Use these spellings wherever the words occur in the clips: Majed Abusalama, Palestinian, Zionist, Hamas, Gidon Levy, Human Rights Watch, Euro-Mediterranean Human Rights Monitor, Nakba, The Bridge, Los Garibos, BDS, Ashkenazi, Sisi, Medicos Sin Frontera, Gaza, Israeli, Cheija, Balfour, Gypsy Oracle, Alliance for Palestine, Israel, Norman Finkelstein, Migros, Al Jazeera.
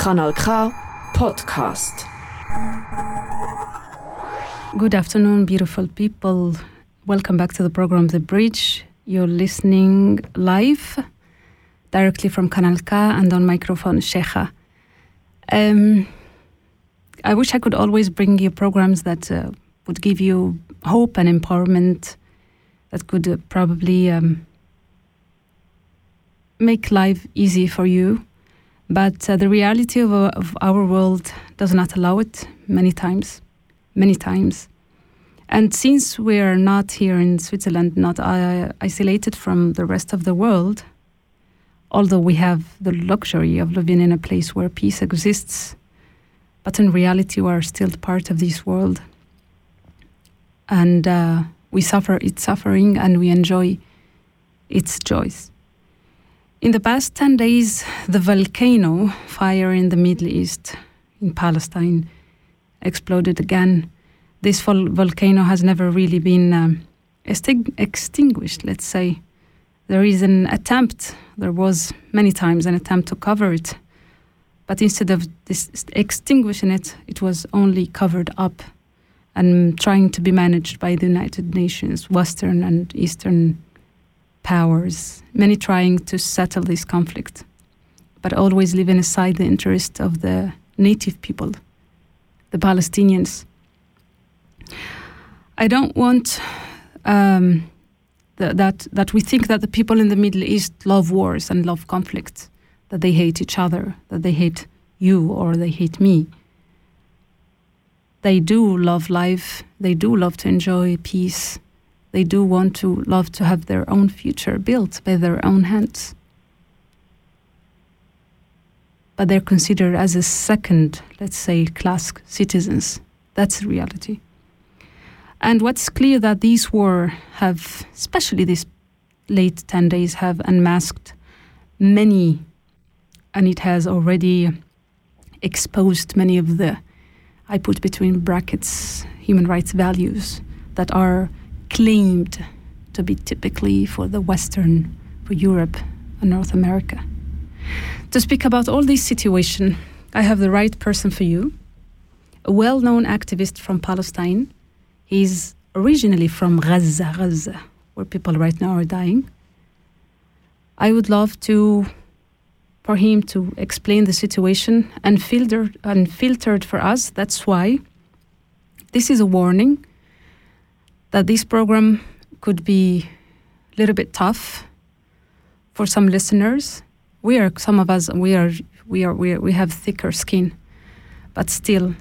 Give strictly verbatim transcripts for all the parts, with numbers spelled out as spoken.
Kanal Ka podcast. Good afternoon, beautiful people. Welcome back to the program The Bridge. You're listening live directly from Kanal Ka and on microphone Cheija. Um, I wish I could always bring you programs that uh, would give you hope and empowerment, that could uh, probably um, make life easy for you. But uh, the reality of, of our world does not allow it many times, many times. And since we are not here in Switzerland, not uh, isolated from the rest of the world, although we have the luxury of living in a place where peace exists, but in reality we are still part of this world. And uh, we suffer its suffering and we enjoy its joys. In the past ten days, the volcano fire in the Middle East, in Palestine, exploded again. This vol- volcano has never really been um, exting- extinguished, let's say. There is an attempt, there was many times an attempt to cover it, but instead of this extinguishing it, it was only covered up and trying to be managed by the United Nations, Western and Eastern powers, many trying to settle this conflict, but always leaving aside the interest of the native people, the Palestinians. I don't want um, the, that, that we think that the people in the Middle East love wars and love conflict, that they hate each other, that they hate you or they hate me. They do love life, they do love to enjoy peace, they do want to love to have their own future built by their own hands. But they're considered as a second, let's say, class citizens. That's reality. And what's clear that these wars have, especially these late ten days, have unmasked many, and it has already exposed many of the, I put between brackets, human rights values that are claimed to be typically for the Western, for Europe and North America. To speak about all this situation, I have the right person for you, a well-known activist from Palestine. He's originally from Gaza, Gaza, where people right now are dying. I would love to, for him to explain the situation unfiltered, unfiltered for us. That's why this is a warning that this program could be a little bit tough for some listeners. We are, some of us, we are, we are, we are, we have thicker skin, but still,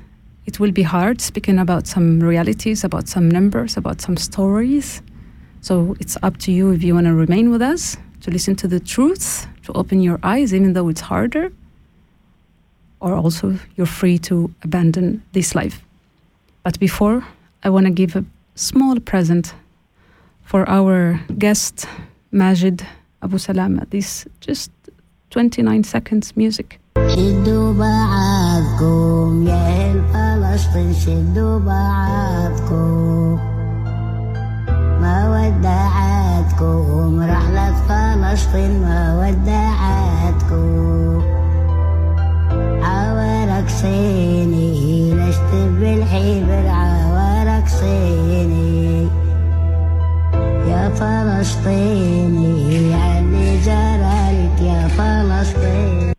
it will be hard speaking about some realities, about some numbers, about some stories. So it's up to you if you want to remain with us, to listen to the truth, to open your eyes, even though it's harder, or also you're free to abandon this life. But before, I want to give a small present for our guest, Majed Abusalama. This just twenty-nine seconds music. شدوا بعضكم يا أهل فلسطين شدوا بعضكم ما ودعتكم رحلة فلسطين ما ودعتكم عوارك صيني لشت بالحبر عوارك صيني يا فلسطيني علي جرالك يا فلسطين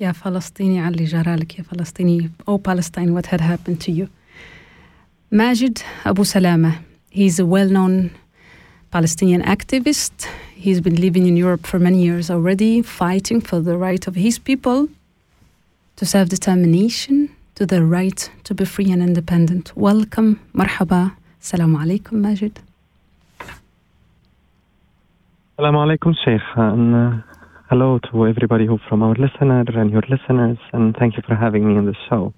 Ya Palestini, Ali Jaralik, Ya Palestini, oh Palestine, what had happened to you? Majed Abusalama, he's a well-known Palestinian activist. He's been living in Europe for many years already, fighting for the right of his people to self-determination, to the right to be free and independent. Welcome, marhaba, salam alaikum, Majed. Salam alaikum, Sheikh. Hello to everybody who from our listener and your listeners, and thank you for having me on the show.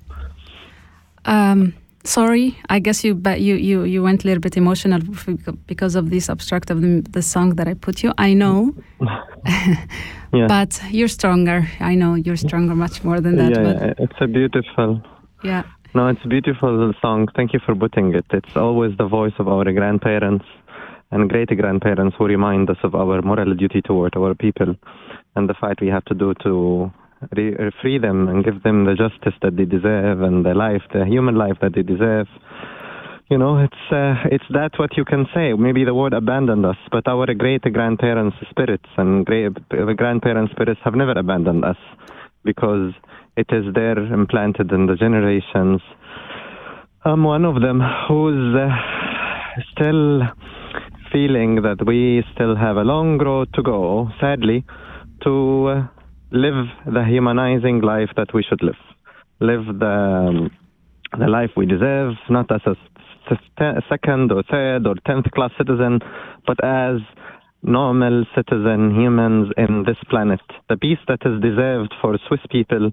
Um, sorry, I guess you but you, you, you went a little bit emotional because of this abstract of the, the song that I put you. I know, yeah. But you're stronger. I know you're stronger much more than that. Yeah, but it's a beautiful. Yeah. No, it's a beautiful song. Thank you for putting it. It's always the voice of our grandparents and great-grandparents who remind us of our moral duty toward our people and the fight we have to do to re- freedom and give them the justice that they deserve and the life, the human life that they deserve. You know, it's uh, it's that what you can say. Maybe the world abandoned us, but our great-grandparents' spirits and great-grandparents' spirits have never abandoned us because it is there implanted in the generations. I'm one of them who's uh, still feeling that we still have a long road to go, sadly, to uh, live the humanizing life that we should live. Live the, um, the life we deserve, not as a second or third or tenth class citizen, but as normal citizen humans in this planet. The peace that is deserved for Swiss people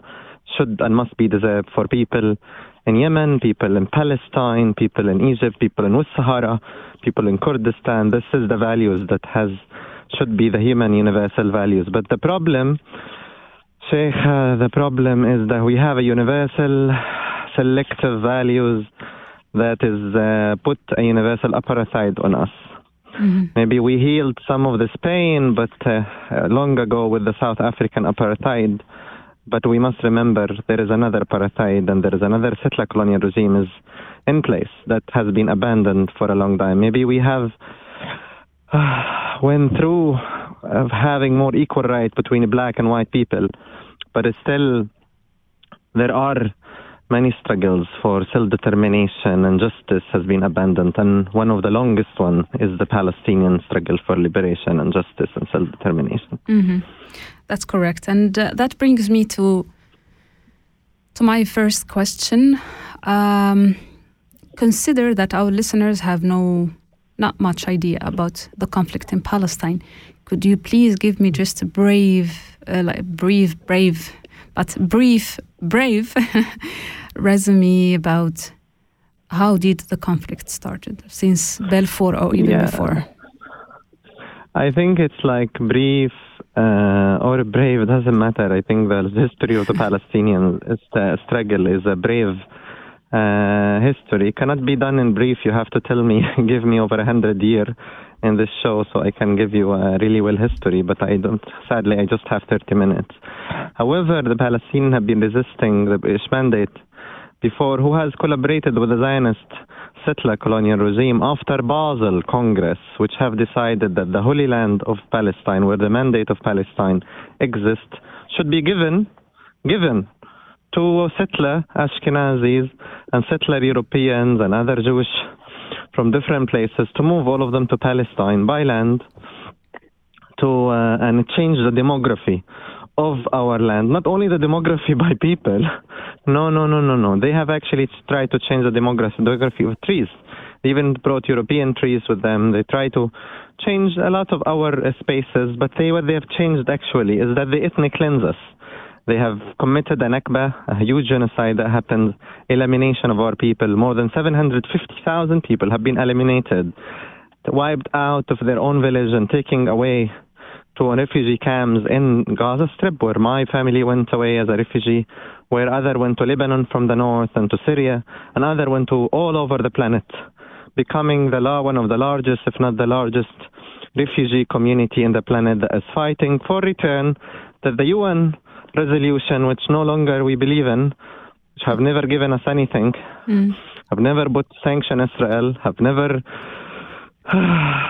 should and must be deserved for people in Yemen, people in Palestine, people in Egypt, people in West Sahara, people in Kurdistan. This is the values that has should be the human universal values. But the problem, Sheikh, uh, the problem is that we have a universal selective values that is uh, put a universal apartheid on us. Mm-hmm. Maybe we healed some of this pain, but uh, long ago with the South African apartheid. But we must remember there is another apartheid and there is another settler colonial regime is in place that has been abandoned for a long time. Maybe we have uh, went through of having more equal rights between black and white people, but it's still there are many struggles for self-determination and justice has been abandoned, and one of the longest one is the Palestinian struggle for liberation and justice and self-determination. Mm-hmm. That's correct. And uh, that brings me to to my first question. Um, consider that our listeners have no, not much idea about the conflict in Palestine. Could you please give me just a brave, uh, like brief, brave, but brief, brave resume about how did the conflict started since Balfour or even yeah. before? I think it's like brief uh, or brave, it doesn't matter. I think the history of the Palestinian uh, struggle is a brave uh, history. It cannot be done in brief. You have to tell me, give me over a hundred years in this show so I can give you a really well history, but I don't, sadly, I just have thirty minutes. However, the Palestinians have been resisting the British mandate before, who has collaborated with the Zionist settler colonial regime after Basel Congress, which have decided that the Holy Land of Palestine, where the mandate of Palestine exists, should be given, given to settler Ashkenazis and settler Europeans and other Jewish from different places to move all of them to Palestine by land to uh, and change the demography of our land. Not only the demography by people. No, no, no, no, no. They have actually tried to change the demography of trees. They even brought European trees with them. They try to change a lot of our uh, spaces, but they, what they have changed actually is that they ethnic cleanse us. They have committed a Nakba, a huge genocide that happened, elimination of our people. More than seven hundred fifty thousand people have been eliminated, wiped out of their own village and taken away to refugee camps in Gaza Strip, where my family went away as a refugee, where other went to Lebanon from the north and to Syria, and other went to all over the planet, becoming the one of the largest, if not the largest, refugee community in the planet that is fighting for return that the U N resolution, which no longer we believe in, which have never given us anything, mm. have never put sanction Israel, have never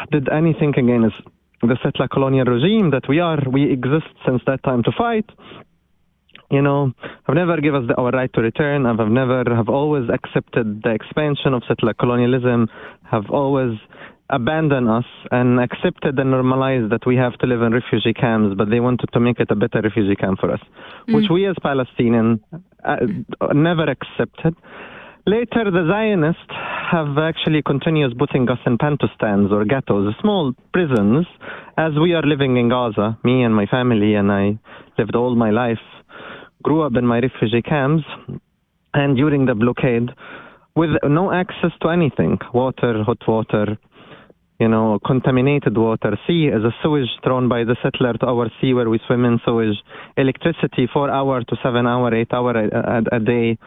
did anything against the settler colonial regime that we are, we exist since that time to fight. You know, have never given us the, our right to return, have never, have always accepted the expansion of settler colonialism, have always abandoned us and accepted and normalized that we have to live in refugee camps, but they wanted to make it a better refugee camp for us, mm. which we as Palestinians uh, never accepted. Later, the Zionists have actually continued putting us in pantustans or ghettos, small prisons, as we are living in Gaza, me and my family, and I lived all my life, grew up in my refugee camps, and during the blockade, with no access to anything, water, hot water, you know, contaminated water. Sea is a sewage thrown by the settler to our sea where we swim in sewage. Electricity, four hour to seven hour, eight hour a, a, a day.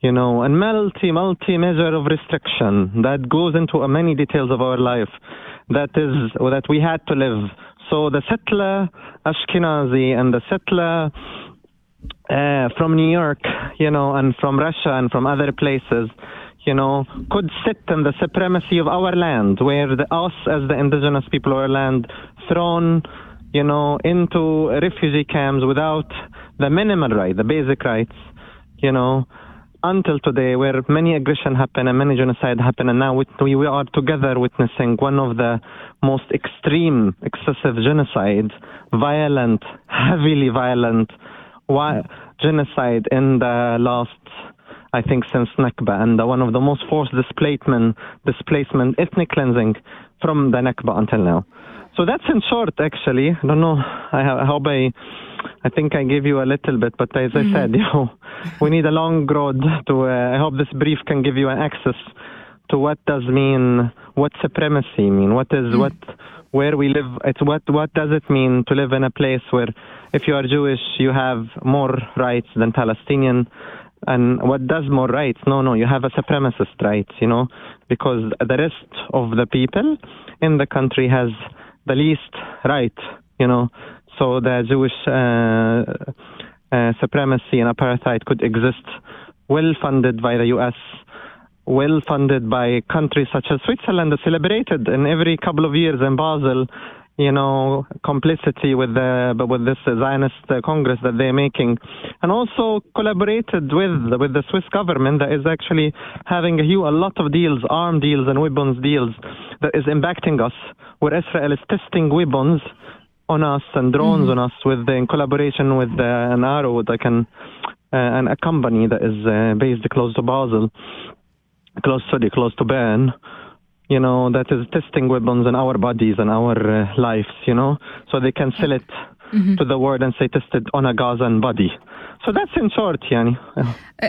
You know, and multi, multi measure of restriction that goes into many details of our life. That is, that we had to live. So the settler Ashkenazi and the settler uh, from New York, you know, and from Russia and from other places, you know, could sit in the supremacy of our land, where the, us as the indigenous people of our land thrown, you know, into refugee camps without the minimal right, the basic rights, you know, until today, where many aggression happened and many genocide happened, and now we, we are together witnessing one of the most extreme, excessive genocides, violent, heavily violent wi- genocide in the last, I think, since Nakba, and one of the most forced displacement, displacement, ethnic cleansing from the Nakba until now. So that's in short, actually. I don't know. I hope I, I think I gave you a little bit, but as mm-hmm. I said, you know, we need a long road to. Uh, I hope this brief can give you an access to what does mean, what supremacy mean, what is mm-hmm. what, where we live. It's what what does it mean to live in a place where, if you are Jewish, you have more rights than Palestinian. And what does more rights? No, no, you have a supremacist rights, you know, because the rest of the people in the country has the least right, you know. So the Jewish uh, uh, supremacy and apartheid could exist, well funded by the U S, well funded by countries such as Switzerland, celebrated in every couple of years in Basel, you know, complicity with the with this Zionist Congress that they're making, and also collaborated with with the Swiss government that is actually having a, a lot of deals, arm deals and weapons deals, that is impacting us, where Israel is testing weapons on us and drones mm-hmm. on us, with the, in collaboration with uh, an arrow that can uh, and a company that is uh, based close to Basel, close to close to Bern. You know, that is testing weapons in our bodies and our uh, lives, you know, so they can sell it mm-hmm. to the world and say tested on a Gazan body. So that's in short, Yani. Uh,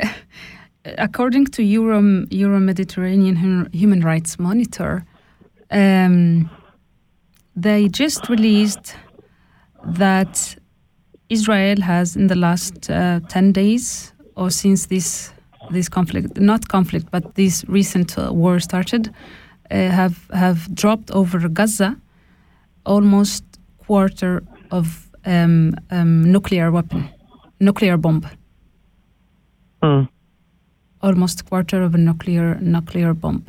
according to Euro, Euro-Mediterranean Human Rights Monitor, um, they just released that Israel has, in the last uh, ten days or since this this conflict, not conflict, but this recent uh, war started, Uh, have have dropped over Gaza almost quarter of um, um, nuclear weapon, nuclear bomb. Mm. Almost quarter of a nuclear nuclear bomb.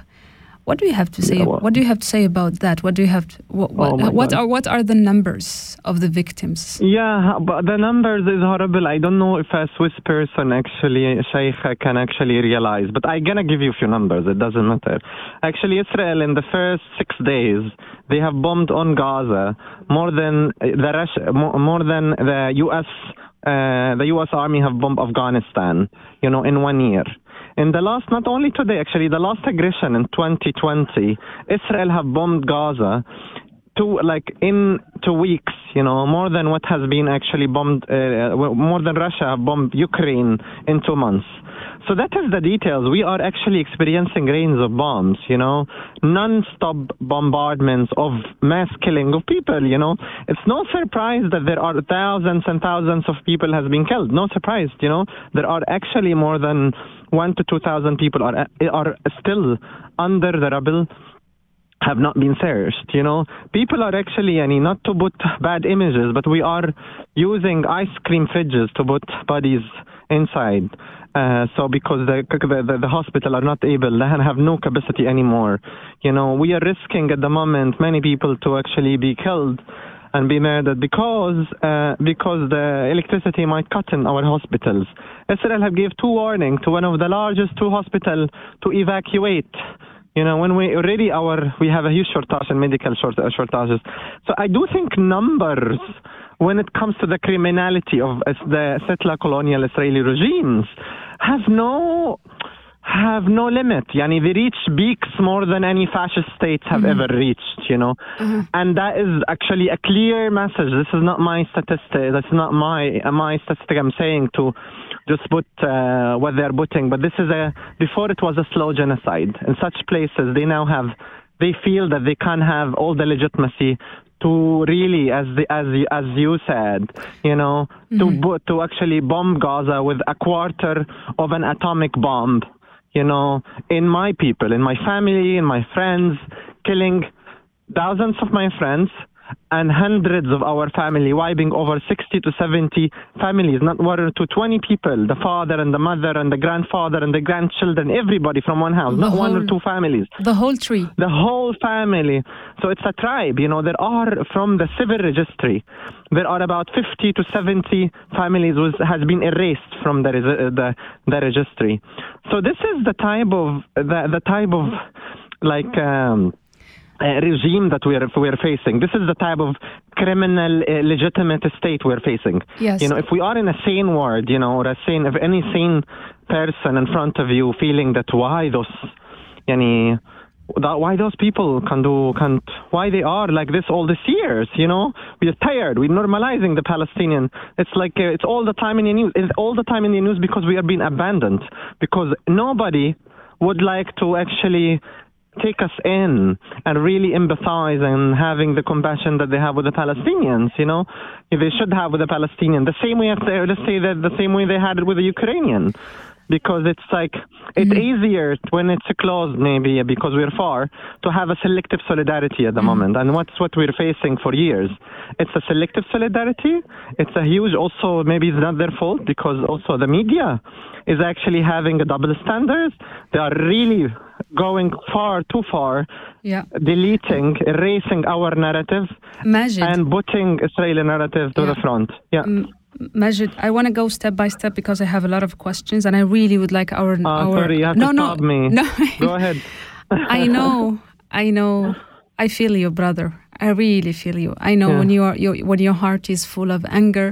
What do you have to say? Yeah, well, what do you have to say about that? What do you have? To, what what, oh what are what are the numbers of the victims? Yeah, but the numbers is horrible. I don't know if a Swiss person actually, Cheija, can actually realize. But I'm gonna give you a few numbers. It doesn't matter. Actually, Israel in the first six days they have bombed on Gaza more than the Russia, more than the U S. Uh, the U S. Army have bombed Afghanistan, you know, in one year. In the last, not only today, actually, the last aggression in twenty twenty, Israel have bombed Gaza two, like in two weeks, you know, more than what has been actually bombed, uh, more than Russia have bombed Ukraine in two months. So that is the details. We are actually experiencing rains of bombs, you know, non-stop bombardments of mass killing of people, you know. It's no surprise that there are thousands and thousands of people has been killed. No surprise, you know. There are actually more than one to two thousand people are are still under the rubble, have not been searched, you know. People are actually, I mean, not to put bad images, but we are using ice cream fridges to put bodies inside. Uh, so because the, the the hospital are not able, they have no capacity anymore. You know, we are risking at the moment many people to actually be killed and be murdered because uh, because the electricity might cut in our hospitals. Israel have gave two warning to one of the largest two hospital to evacuate. You know, when we already our we have a huge shortage in medical short, uh, shortages. So I do think numbers, when it comes to the criminality of uh, the settler colonial Israeli regimes, have no have no limit. Yani they reach peaks more than any fascist states have mm-hmm. ever reached. You know, mm-hmm. and that is actually a clear message. This is not my statistic. That's not my uh, my statistic. I'm saying to. Just put uh, what they're putting, but this is a, before it was a slow genocide. In such places, they now have, they feel that they can't have all the legitimacy to really, as the, as the, as you said, you know, mm-hmm. to to actually bomb Gaza with a quarter of an atomic bomb, you know, in my people, in my family, in my friends, killing thousands of my friends, and hundreds of our family, wiping over sixty to seventy families, not one to twenty people, the father and the mother and the grandfather and the grandchildren, everybody from one house, the not whole, one or two families. The whole tree. The whole family. So it's a tribe, you know, there are, from the civil registry, there are about fifty to seventy families was, has been erased from the, uh, the the registry. So this is the type of, the, the type of, like... Um, Uh, regime that we are we are facing. This is the type of criminal uh, legitimate state we're facing. Yes. You know, if we are in a sane world, you know, or a sane, if any sane person in front of you feeling that why those, yani, that why those people can do, can't, why they are like this all these years, you know, we are tired. We're normalizing the Palestinian. It's like uh, it's all the time in the news. It's all the time in the news because we are being abandoned because nobody would like to actually take us in and really empathize and having the compassion that they have with the Palestinians, you know, if they should have with the Palestinian, the same way, let's say that the same way they had it with the Ukrainian, because it's like, it's mm. easier when it's closed maybe because we're far to have a selective solidarity at the mm. moment. And what's what we're facing for years. It's a selective solidarity. It's a huge also, maybe it's not their fault because also the media is actually having a double standard. They are really going far too far, yeah. deleting, erasing our narrative Majed. and putting Israeli narrative to yeah. the front. Yeah. M- Majed, I want to go step by step because I have a lot of questions and I really would like our... Uh, our sorry, you have no, to no, stop me. No, go ahead. I know, I know. I feel you, brother. I really feel you. I know yeah. when, you are, you, when your heart is full of anger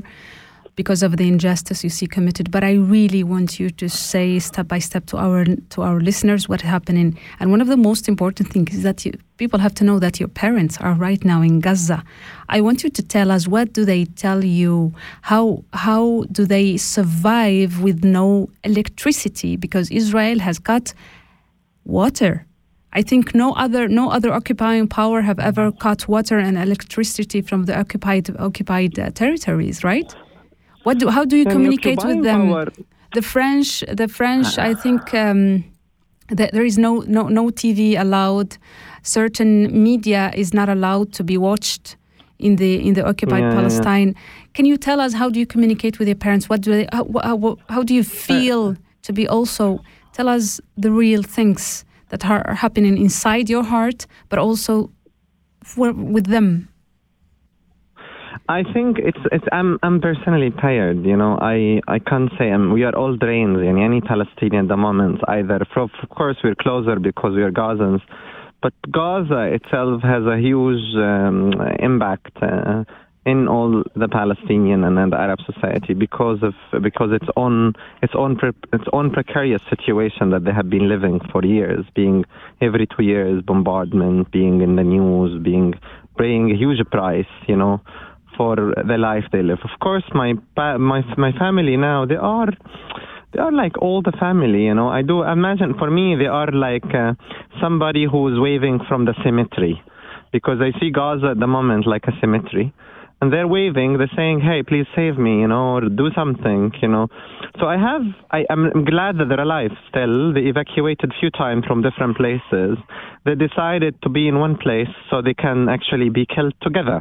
because of the injustice you see committed, but I really want you to say step by step to our to our listeners what's happening. And one of the most important things is that you, people have to know that your parents are right now in Gaza. I want you to tell us, what do they tell you? How how do they survive with no electricity? Because Israel has cut water. I think no other no other occupying power have ever cut water and electricity from the occupied occupied uh, territories, right? What do, how do you communicate with them? Power. The French, the French. I think um, that there is no, no no T V allowed. Certain media is not allowed to be watched in the in the occupied yeah, Palestine. Yeah, yeah. Can you tell us, how do you communicate with your parents? What do they? How, how, how do you feel to be also? Tell us the real things that are happening inside your heart, but also for, with them. I think it's it's I'm I'm personally tired, you know. I I can't say I'm, we are all drained in any Palestinian at the moment either. From, of course, we're closer because we are Gazans, but Gaza itself has a huge um, impact uh, in all the Palestinian and, and the Arab society because of because its own its own pre, its own precarious situation that they have been living for years, being every two years bombardment, being in the news, being paying a huge price, you know, for the life they live. Of course, my my my family now, they are they are like all the family, you know. I do imagine for me they are like uh, somebody who is waving from the cemetery, because I see Gaza at the moment like a cemetery, and they're waving. They're saying, "Hey, please save me," you know, or do something, you know. So I have I am glad that they're alive still. They evacuated a few times from different places. They decided to be in one place so they can actually be killed together.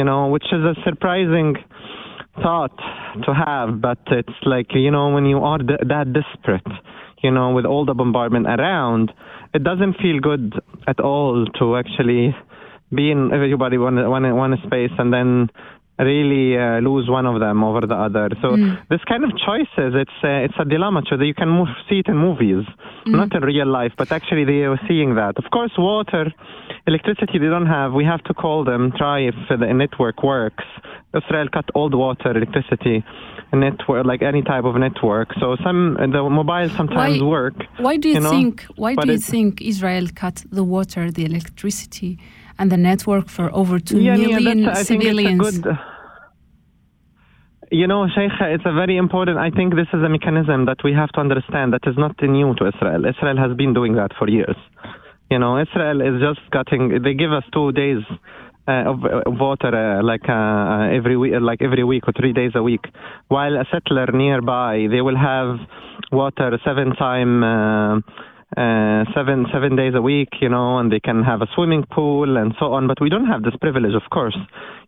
You know, which is a surprising thought to have, but it's like, you know, when you are d- that desperate, you know, with all the bombardment around, it doesn't feel good at all to actually be in everybody one one, one space and then really uh, lose one of them over the other. So mm. this kind of choices, it's a, it's a dilemma that you can move, see it in movies, mm. not in real life, but actually they are seeing that. Of course, water, electricity they don't have. We have to call them, try if the network works. Israel cut all the water, electricity, network, like any type of network. So some the mobile sometimes why, work. Why do you, you know? think? Why but do you think Israel cut the water, the electricity, and the network for over two yeah, million yeah, civilians? I think it's a good, you know, Cheija, it's a very important, I think this is a mechanism that we have to understand that is not new to Israel. Israel has been doing that for years. You know, Israel is just cutting. They give us two days uh, of, of water, uh, like uh, every week, like every week or three days a week. While a settler nearby, they will have water seven time uh, uh, seven seven days a week, you know, and they can have a swimming pool and so on. But we don't have this privilege, of course.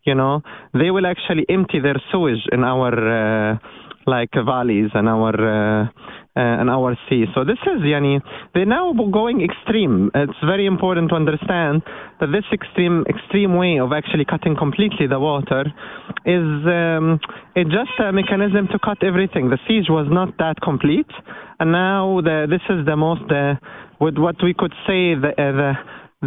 You know, they will actually empty their sewage in our uh, like valleys and our. Uh, Uh, and our sea. So this is, yani, they're now going extreme. It's very important to understand that this extreme extreme way of actually cutting completely the water is um, it's just a mechanism to cut everything. The siege was not that complete, and now the, this is the most, uh, with what we could say, the uh, the,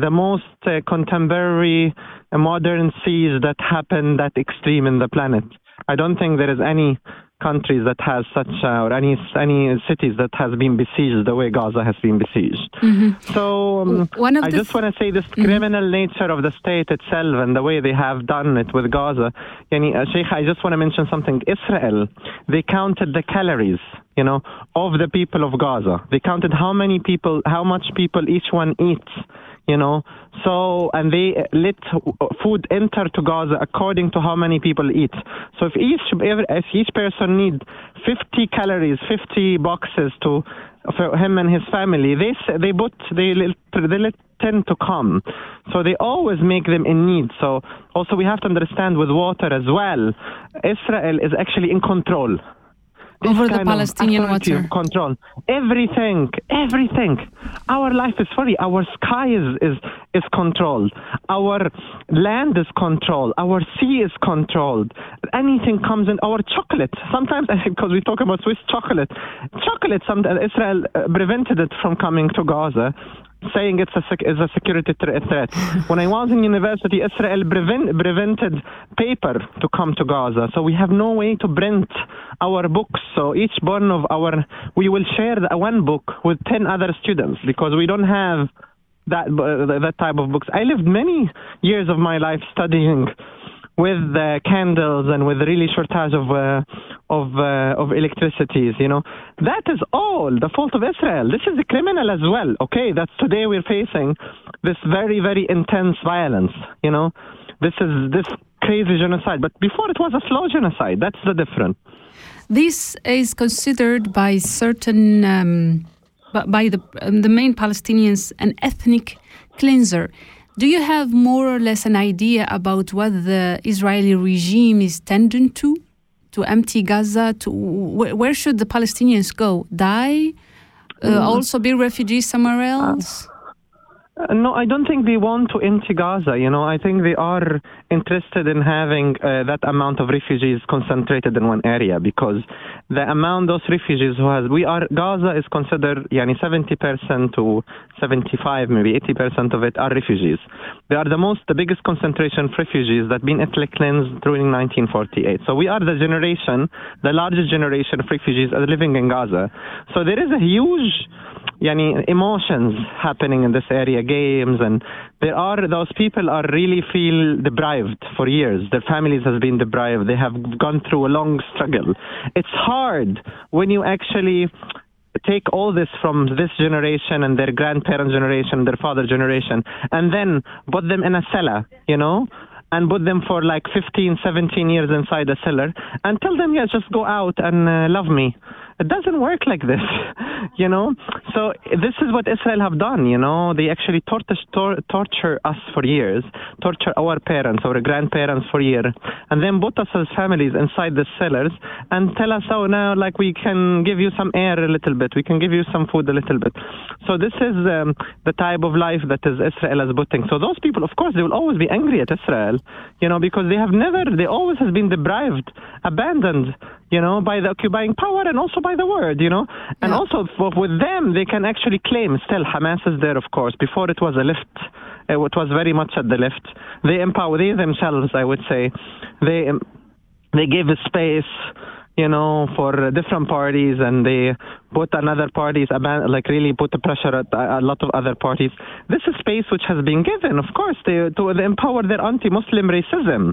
the most uh, contemporary uh, modern siege that happened that extreme in the planet. I don't think there is any countries that has such uh, or any any cities that has been besieged the way Gaza has been besieged. Mm-hmm. So um, One of I the just th- want to say this mm-hmm. criminal nature of the state itself and the way they have done it with Gaza. Yani, uh, Cheija, I just want to mention something. Israel, they counted the calories, you know, of the people of Gaza. They counted how many people, how much people each one eats. You know, so, and they let food enter to Gaza according to how many people eat. So if each if each person needs fifty calories, fifty boxes to for him and his family, they they put they they let ten to come. So they always make them in need. So also we have to understand with water as well, Israel is actually in control over the Palestinian water. Control everything, everything. Our life is free. Our sky is, is is controlled. Our land is controlled. Our sea is controlled. Anything comes in. Our chocolate. Sometimes I think because we talk about Swiss chocolate, chocolate. Some Israel uh, prevented it from coming to Gaza, saying it's a sec- is a security th- threat. When I was in university, Israel prevent- prevented paper to come to Gaza, so we have no way to print our books. So each one of our, we will share the, one book with ten other students because we don't have that uh, that type of books. I lived many years of my life studying with uh, candles and with really shortage of uh, of uh, of electricities, you know. That is all the fault of Israel. This is the criminal as well. Okay, that's today we're facing this very very intense violence. You know, this is this crazy genocide. But before it was a slow genocide. That's the difference. This is considered by certain um, by the um, the main Palestinians an ethnic cleanser. Do you have more or less an idea about what the Israeli regime is tending to? To empty Gaza? To wh- Where should the Palestinians go? Die? Uh, mm. Also be refugees somewhere else? Uh, no, I don't think they want to empty Gaza. You know, I think they are interested in having uh, that amount of refugees concentrated in one area because the amount those refugees who has, we are, Gaza is considered, yani seventy percent to seventy-five, maybe eighty percent of it are refugees. They are the most, the biggest concentration of refugees that been ethnically cleansed during nineteen forty-eight. So we are the generation, the largest generation of refugees are living in Gaza. So there is a huge, yani emotions happening in this area, games, and there are, those people are really feel deprived for years. Their families has been deprived. They have gone through a long struggle. It's hard. Hard when you actually take all this from this generation and their grandparents' generation, their father generation, and then put them in a cellar, you know, and put them for like fifteen, seventeen years inside a cellar and tell them, yeah, just go out and uh, love me. It doesn't work like this, you know. So this is what Israel have done, you know. They actually torture, tor- torture us for years, torture our parents or grandparents for years, and then put us as families inside the cellars and tell us, oh, now, like, we can give you some air a little bit. We can give you some food a little bit. So this is um, the type of life that is Israel is putting. So those people, of course, they will always be angry at Israel, you know, because they have never, they always have been deprived, abandoned, you know, by the occupying power and also by the word, you know. And yeah. also for, with them, they can actually claim still Hamas is there, of course. Before it was a left, it was very much at the left. They empower, they themselves, I would say, they they give a space, you know, for different parties, and they put another parties, like really put the pressure at a lot of other parties. This is space which has been given, of course, they, to empower their anti-Muslim racism,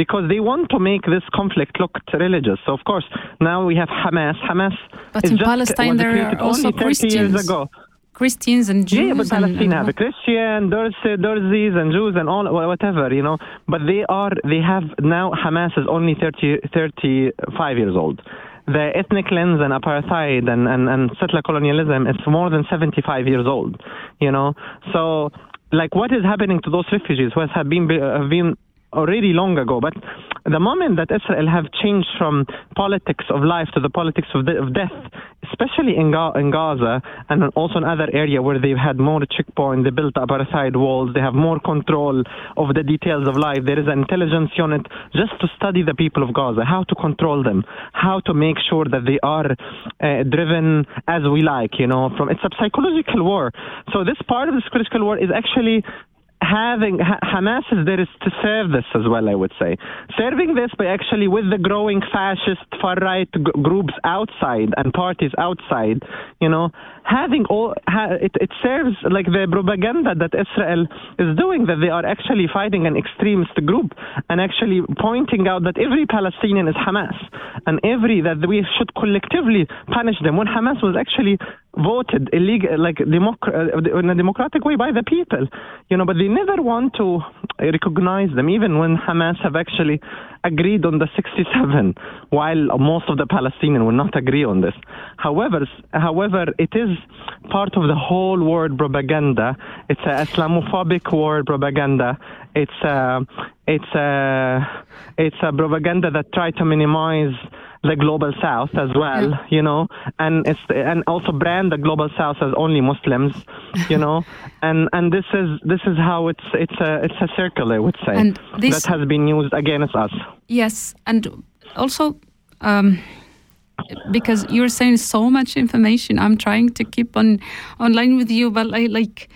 because they want to make this conflict look religious. So, of course, now we have Hamas. Hamas but is in just Palestine, there are also Christians. Years ago. Christians and Jews. Yeah, but Palestine have Christian, Dorseys and Jews and all, whatever, you know. But they are, they have now, Hamas is only thirty, thirty-five years old. the ethnic cleanse and apartheid and, and, and settler colonialism is more than seventy-five years old, you know. So, like, what is happening to those refugees who have been, have been already long ago? But the moment that Israel have changed from politics of life to the politics of, de- of death, especially in, Ga- in Gaza and also in other area where they've had more checkpoints, they built apartheid walls, they have more control of the details of life. There is an intelligence unit just to study the people of Gaza, how to control them, how to make sure that they are uh, driven as we like, you know, from it's a psychological war. So this part of this critical war is actually having ha- Hamas is there is to serve this as well, I would say. Serving this by actually with the growing fascist far-right g- groups outside and parties outside, you know, having all, ha- it, it serves like the propaganda that Israel is doing, that they are actually fighting an extremist group and actually pointing out that every Palestinian is Hamas and every, that we should collectively punish them. When Hamas was actually voted illegal, like democ- in a democratic way by the people, you know, but they never want to recognize them, even when Hamas have actually agreed on the sixty-seven, while most of the Palestinians will not agree on this. However, however, it is part of the whole world propaganda. It's a Islamophobic world propaganda. It's a, it's a, it's a propaganda that try to minimize the global south as well, yeah. You know, and it's, and also brand the global south as only Muslims, you know, and and this is this is how it's it's a it's a circle, I would say, and this, that has been used against us. Yes, and also um, because you're saying so much information, I'm trying to keep on online with you, but I, like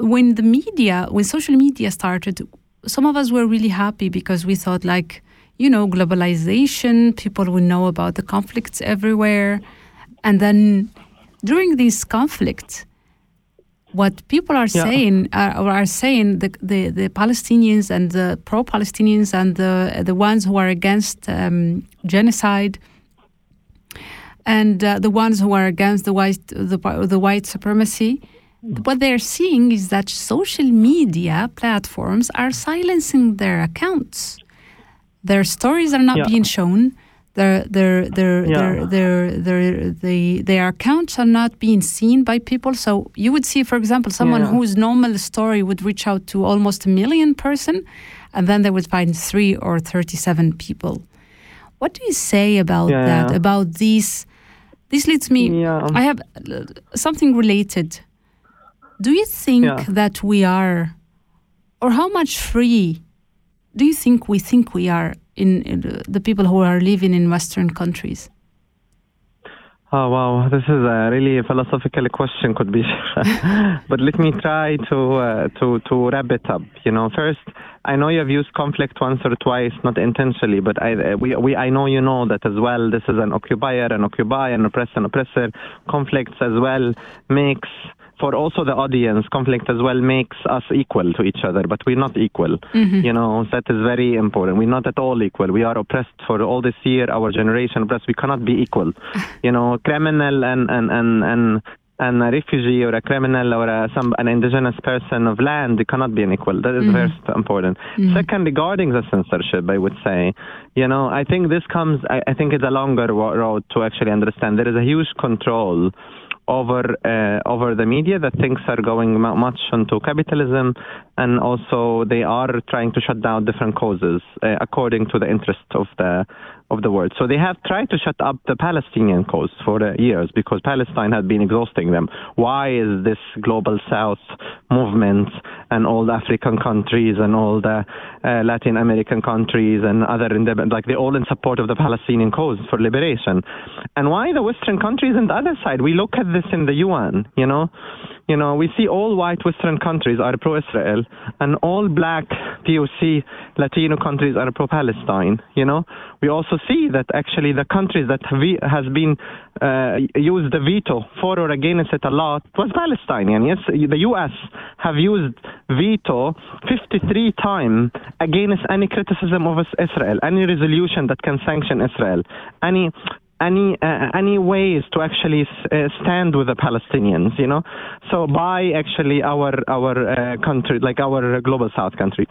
when the media, when social media started, some of us were really happy because we thought like, you know, globalization, people will know about the conflicts everywhere. And then during these conflicts, what people are yeah. saying, uh, or are saying the, the, the Palestinians and the pro-Palestinians and the the ones who are against um, genocide and uh, the ones who are against the white the, the white supremacy, what they're seeing is that social media platforms are silencing their accounts. Their stories are not yeah. being shown. Their, their, their, yeah. their, their, their, their, their accounts are not being seen by people. So you would see, for example, someone yeah. whose normal story would reach out to almost a million person, and then they would find three or thirty-seven people. What do you say about yeah. that? About these? This leads me. Yeah. I have something related. Do you think yeah. that we are, or how much free? Do you think we think we are in, in the people who are living in Western countries? Oh wow, this is a really philosophical question, could be, but let me try to uh, to to wrap it up. You know, first, I know you have used conflict once or twice, not intentionally, but I we we I know you know that as well. This is an occupier, an occupy, an oppressor, an oppressor. Conflicts as well makes. For also the audience, conflict as well makes us equal to each other, but we're not equal. Mm-hmm. You know, that is very important. We're not at all equal. We are oppressed for all this year, our generation oppressed. We cannot be equal. You know, criminal and, and, and, and, and a refugee or a criminal or a, some an indigenous person of land, they cannot be an equal. That is mm-hmm. very important. Mm-hmm. Second, regarding the censorship, I would say, you know, I think this comes, I, I think it's a longer road to actually understand. There is a huge control over uh, over the media, that things are going much into capitalism, and also they are trying to shut down different causes uh, according to the interest of the of the world. So they have tried to shut up the Palestinian cause for uh, years because Palestine had been exhausting them. Why is this global South movement and all the African countries and all the uh, Latin American countries and other, like they're all in support of the Palestinian cause for liberation? And why the Western countries and the other side? We look at this in the U N, you know, you know, we see all white Western countries are pro-Israel and all black P O C Latino countries are pro-Palestine, you know. We also see that actually the countries that we, has been uh, used the veto for or against it a lot was Palestine. And yes, the U S have used veto fifty-three times against any criticism of Israel, any resolution that can sanction Israel, any any uh, any ways to actually s- uh, stand with the Palestinians, you know. So by actually our our uh, country, like our global South country.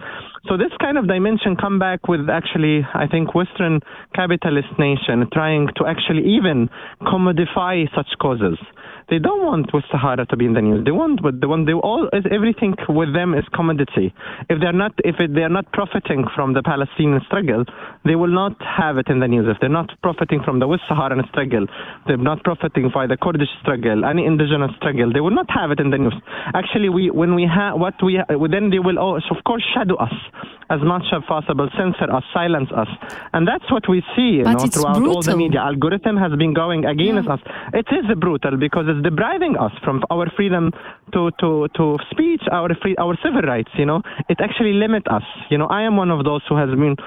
So this kind of dimension come back with actually, I think, Western capitalist nation trying to actually even commodify such causes. They don't want West Sahara to be in the news. They want, but they want they all everything with them is commodity. If they're not, if it, they're not profiting from the Palestinian struggle, they will not have it in the news. If they're not profiting from the West Saharan struggle, they're not profiting by the Kurdish struggle, any indigenous struggle, they will not have it in the news. Actually, we when we have what we ha- then they will also, of course, shadow us as much as possible, censor us, silence us, and that's what we see you but know, throughout brutal. All the media. Algorithm has been going against yeah. us. It is brutal because it's depriving us from our freedom to to to speech, our free, our civil rights. You know, it actually limits us. You know, I am one of those who has been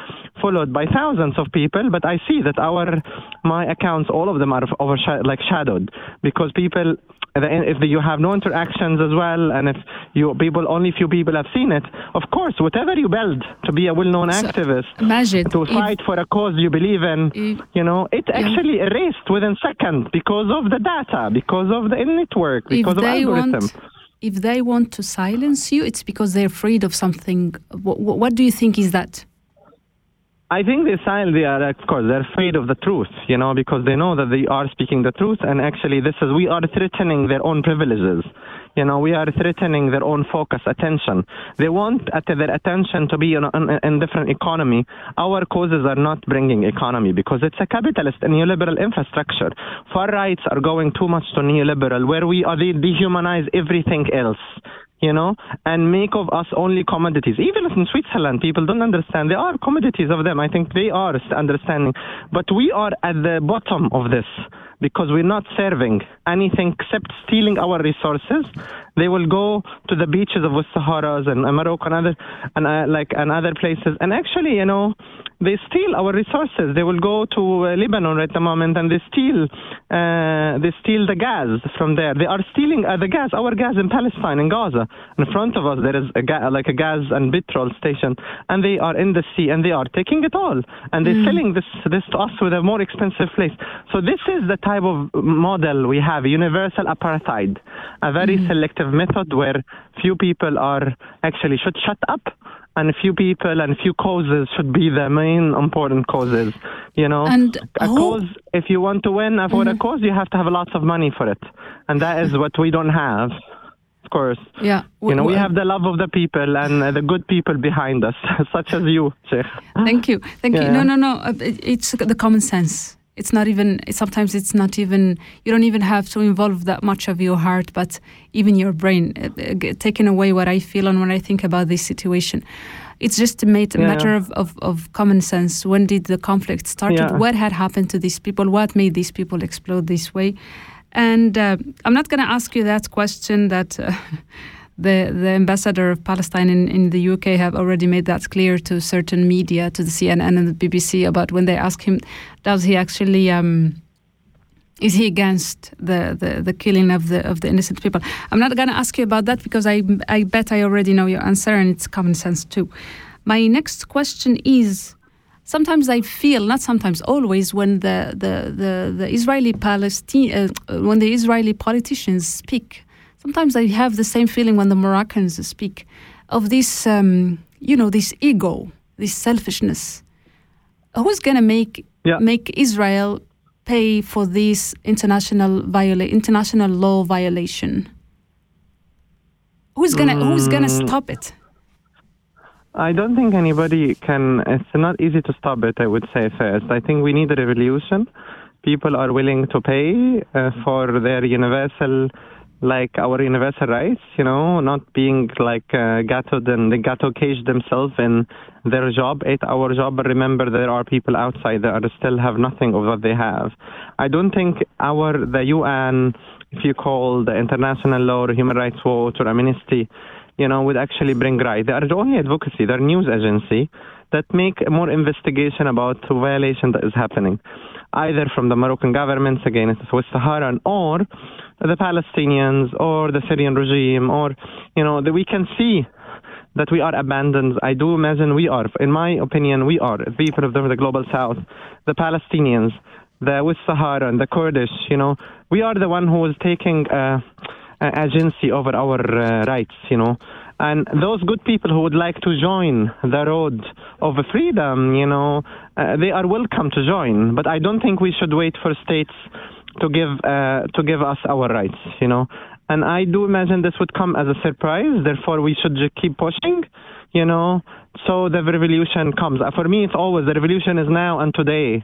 followed by thousands of people, but I see that our my accounts, all of them are over like shadowed because people. If you have no interactions as well, and if you people only few people have seen it, of course, whatever you build to be a well-known so, activist, Majed, to fight if, for a cause you believe in, if, you know, it yeah. actually erased within seconds because of the data, because of the network, because of algorithm. Want, if they want to silence you, it's because they're afraid of something. What, what do you think is that? I think they silent, they are, of course, they're afraid of the truth, you know, because they know that they are speaking the truth, and actually this is, we are threatening their own privileges. You know, we are threatening their own focus, attention. They want their attention to be in a different economy. Our causes are not bringing economy because it's a capitalist and neoliberal infrastructure. Far rights are going too much to neoliberal, where we are, they dehumanize everything else. You know, and make of us only commodities. Even if in Switzerland, people don't understand. They are commodities of them. I think they are understanding. But we are at the bottom of this because we're not serving anything except stealing our resources. They will go to the beaches of West Sahara and Morocco and other, and, uh, like, and other places. And actually, you know, they steal our resources. They will go to uh, Lebanon right at the moment, and they steal uh, they steal the gas from there. They are stealing uh, the gas, our gas in Palestine, in Gaza. In front of us, there is a ga- like a gas and petrol station, and they are in the sea, and they are taking it all. And they're mm. selling this, this to us with a more expensive place. So this is the type of model we have, universal apartheid, a very mm. selective method where few people are actually should shut up, and few people and few causes should be the main important causes, you know. And a who, cause, if you want to win for mm-hmm. a cause, you have to have lots of money for it, and that is what we don't have, of course. Yeah, w- you know, we have the love of the people and uh, the good people behind us, such as you, Cheija. Thank you, thank yeah. you. No, no, no. It's the common sense. It's not even, sometimes it's not even, you don't even have to involve that much of your heart, but even your brain, uh, taking away what I feel and what I think about this situation. It's just a matter yeah. of, of, of common sense. When did the conflict start? Yeah. What had happened to these people? What made these people explode this way? And uh, I'm not going to ask you that question that uh, the, the ambassador of Palestine in, in the U K have already made that clear to certain media, to the C N N and the B B C, about when they ask him, does he actually um, is he against the, the, the killing of the of the innocent people? I'm not going to ask you about that because I I bet I already know your answer, and it's common sense too. My next question is: sometimes I feel, not sometimes, always, when the the the, the Israeli Palestinian uh, when the Israeli politicians speak, sometimes I have the same feeling when the Moroccans speak of this um, you know this ego, this selfishness. Who's going to make Yeah. make Israel pay for this international viola- international law violation? Who's gonna mm. Who's gonna stop it? I don't think anybody can. It's not easy to stop it, I would say first. I think we need a revolution. People are willing to pay uh, for their universal, like our universal rights, you know, not being like uh, ghettoed and they ghetto caged themselves in their job, eight-hour job. But remember, there are people outside that are still have nothing of what they have. I don't think our the U N, if you call the international law or Human Rights Watch or Amnesty, you know, would actually bring right. They are the only advocacy, they're a news agency that make more investigation about the violation that is happening, either from the Moroccan governments against West Sahara or the Palestinians or the Syrian regime, or, you know, that we can see that we are abandoned. I do imagine we are, in my opinion, we are, people of the global South, the Palestinians, the West Sahara and the Kurdish, you know, we are the one who is taking uh, agency over our uh, rights, you know. And those good people who would like to join the road of freedom, you know, uh, they are welcome to join. But I don't think we should wait for states to give uh, to give us our rights, you know. And I do imagine this would come as a surprise. Therefore, we should just keep pushing, you know, so the revolution comes. For me, it's always the revolution is now and today.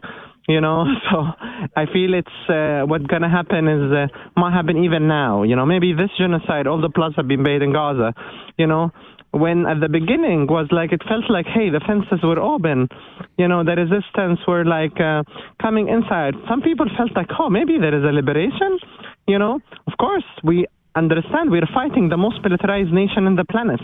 You know, so I feel it's uh, what's going to happen is uh, might happen even now. You know, maybe this genocide, all the plots have been made in Gaza, you know, when at the beginning was like it felt like, hey, the fences were open. You know, the resistance were like uh, coming inside. Some people felt like, oh, maybe there is a liberation. You know, of course, we understand we're fighting the most militarized nation in the planet,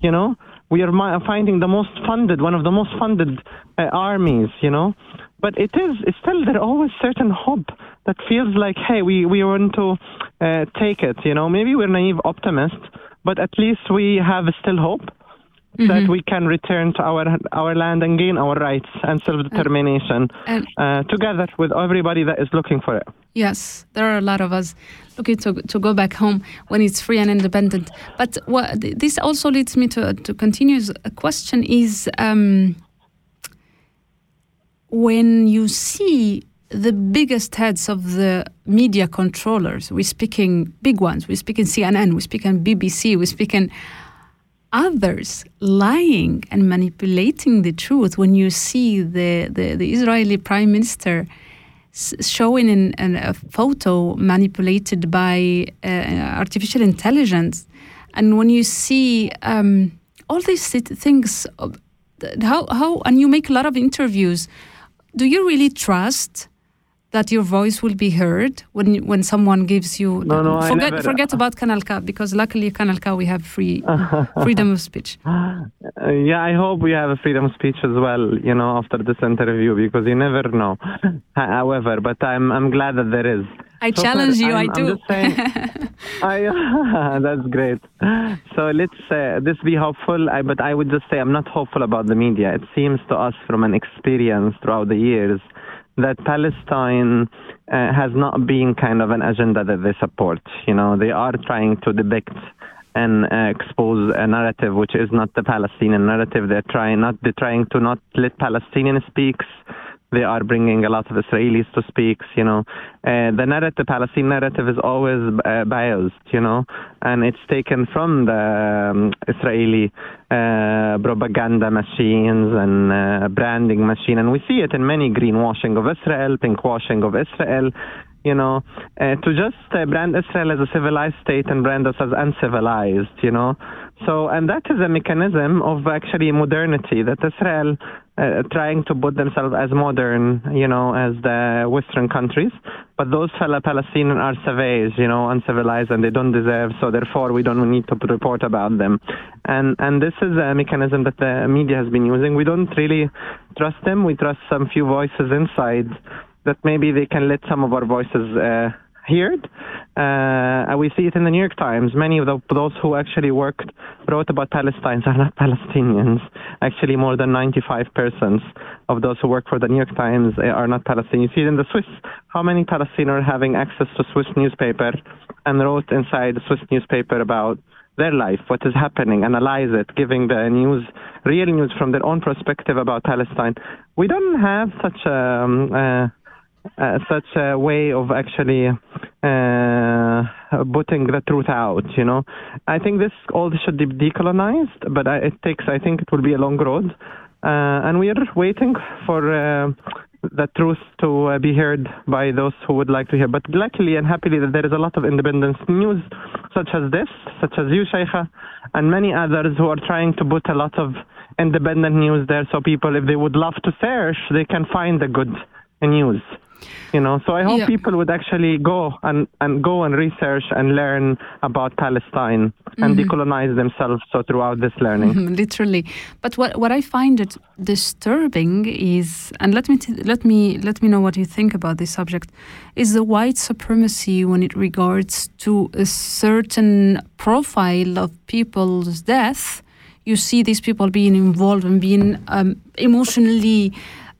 you know. We are finding the most funded, one of the most funded uh, armies, you know. But it is it's still there always certain hope that feels like, hey, we, we want to uh, take it, you know. Maybe we're naive optimists, but at least we have still hope mm-hmm. that we can return to our our land and gain our rights and self-determination and, and uh, together with everybody that is looking for it. Yes, there are a lot of us looking to to go back home when it's free and independent. But what, this also leads me to to continue. A question is, um, when you see the biggest heads of the media controllers, we're speaking big ones, we're speaking C N N, we're speaking B B C, we're speaking others lying and manipulating the truth, when you see the, the, the Israeli prime minister showing in, in a photo manipulated by uh, artificial intelligence, and when you see um, all these things, how how and you make a lot of interviews, do you really trust that your voice will be heard when when someone gives you? No, no, forget I never, forget about Kanal Ka, because luckily Kanal Ka we have free freedom of speech. Yeah, I hope we have a freedom of speech as well, you know, after this interview, because you never know. However, but I'm I'm glad that there is. I so challenge for, you. I'm, I do. I'm just saying, I, that's great. So let's uh, this be hopeful. I, but I would just say I'm not hopeful about the media. It seems to us from an experience throughout the years that Palestine uh, has not been kind of an agenda that they support. You know, they are trying to depict and uh, expose a narrative which is not the Palestinian narrative. They're trying not. They're trying to not let Palestinians speak. They are bringing a lot of Israelis to speak, you know. Uh, the narrative, Palestinian narrative, is always uh, biased, you know, and it's taken from the um, Israeli uh, propaganda machines and uh, branding machine, and we see it in many greenwashing of Israel, pinkwashing of Israel, you know, uh, to just uh, brand Israel as a civilized state and brand us as uncivilized, you know. So, and that is a mechanism of actually modernity, that Israel uh, trying to put themselves as modern, you know, as the Western countries. But those fellow Palestinians are savage, you know, uncivilized, and they don't deserve, so therefore we don't need to report about them. And and this is a mechanism that the media has been using. We don't really trust them. We trust some few voices inside that maybe they can let some of our voices uh, heard. Uh, we see it in the New York Times. Many of the, those who actually worked, wrote about Palestinians are not Palestinians. Actually, more than ninety-five percent of those who work for the New York Times are not Palestinians. You see it in the Swiss, how many Palestinians are having access to Swiss newspaper and wrote inside the Swiss newspaper about their life, what is happening, analyze it, giving the news, real news from their own perspective about Palestine. We don't have such a... Um, uh, Uh, such a way of actually uh, putting the truth out, you know. I think this all should be decolonized, but I, it takes, I think it will be a long road. Uh, and we are waiting for uh, the truth to uh, be heard by those who would like to hear. But luckily and happily that there is a lot of independent news, such as this, such as you, Cheija, and many others who are trying to put a lot of independent news there, so people, if they would love to search, they can find the good news. You know, so I hope yeah. people would actually go and, and go and research and learn about Palestine mm-hmm. and decolonize themselves. So throughout this learning, mm-hmm, literally. But what what I find it disturbing is, and let me t- let me let me know what you think about this subject, is the white supremacy when it regards to a certain profile of people's death. You see these people being involved and being um, emotionally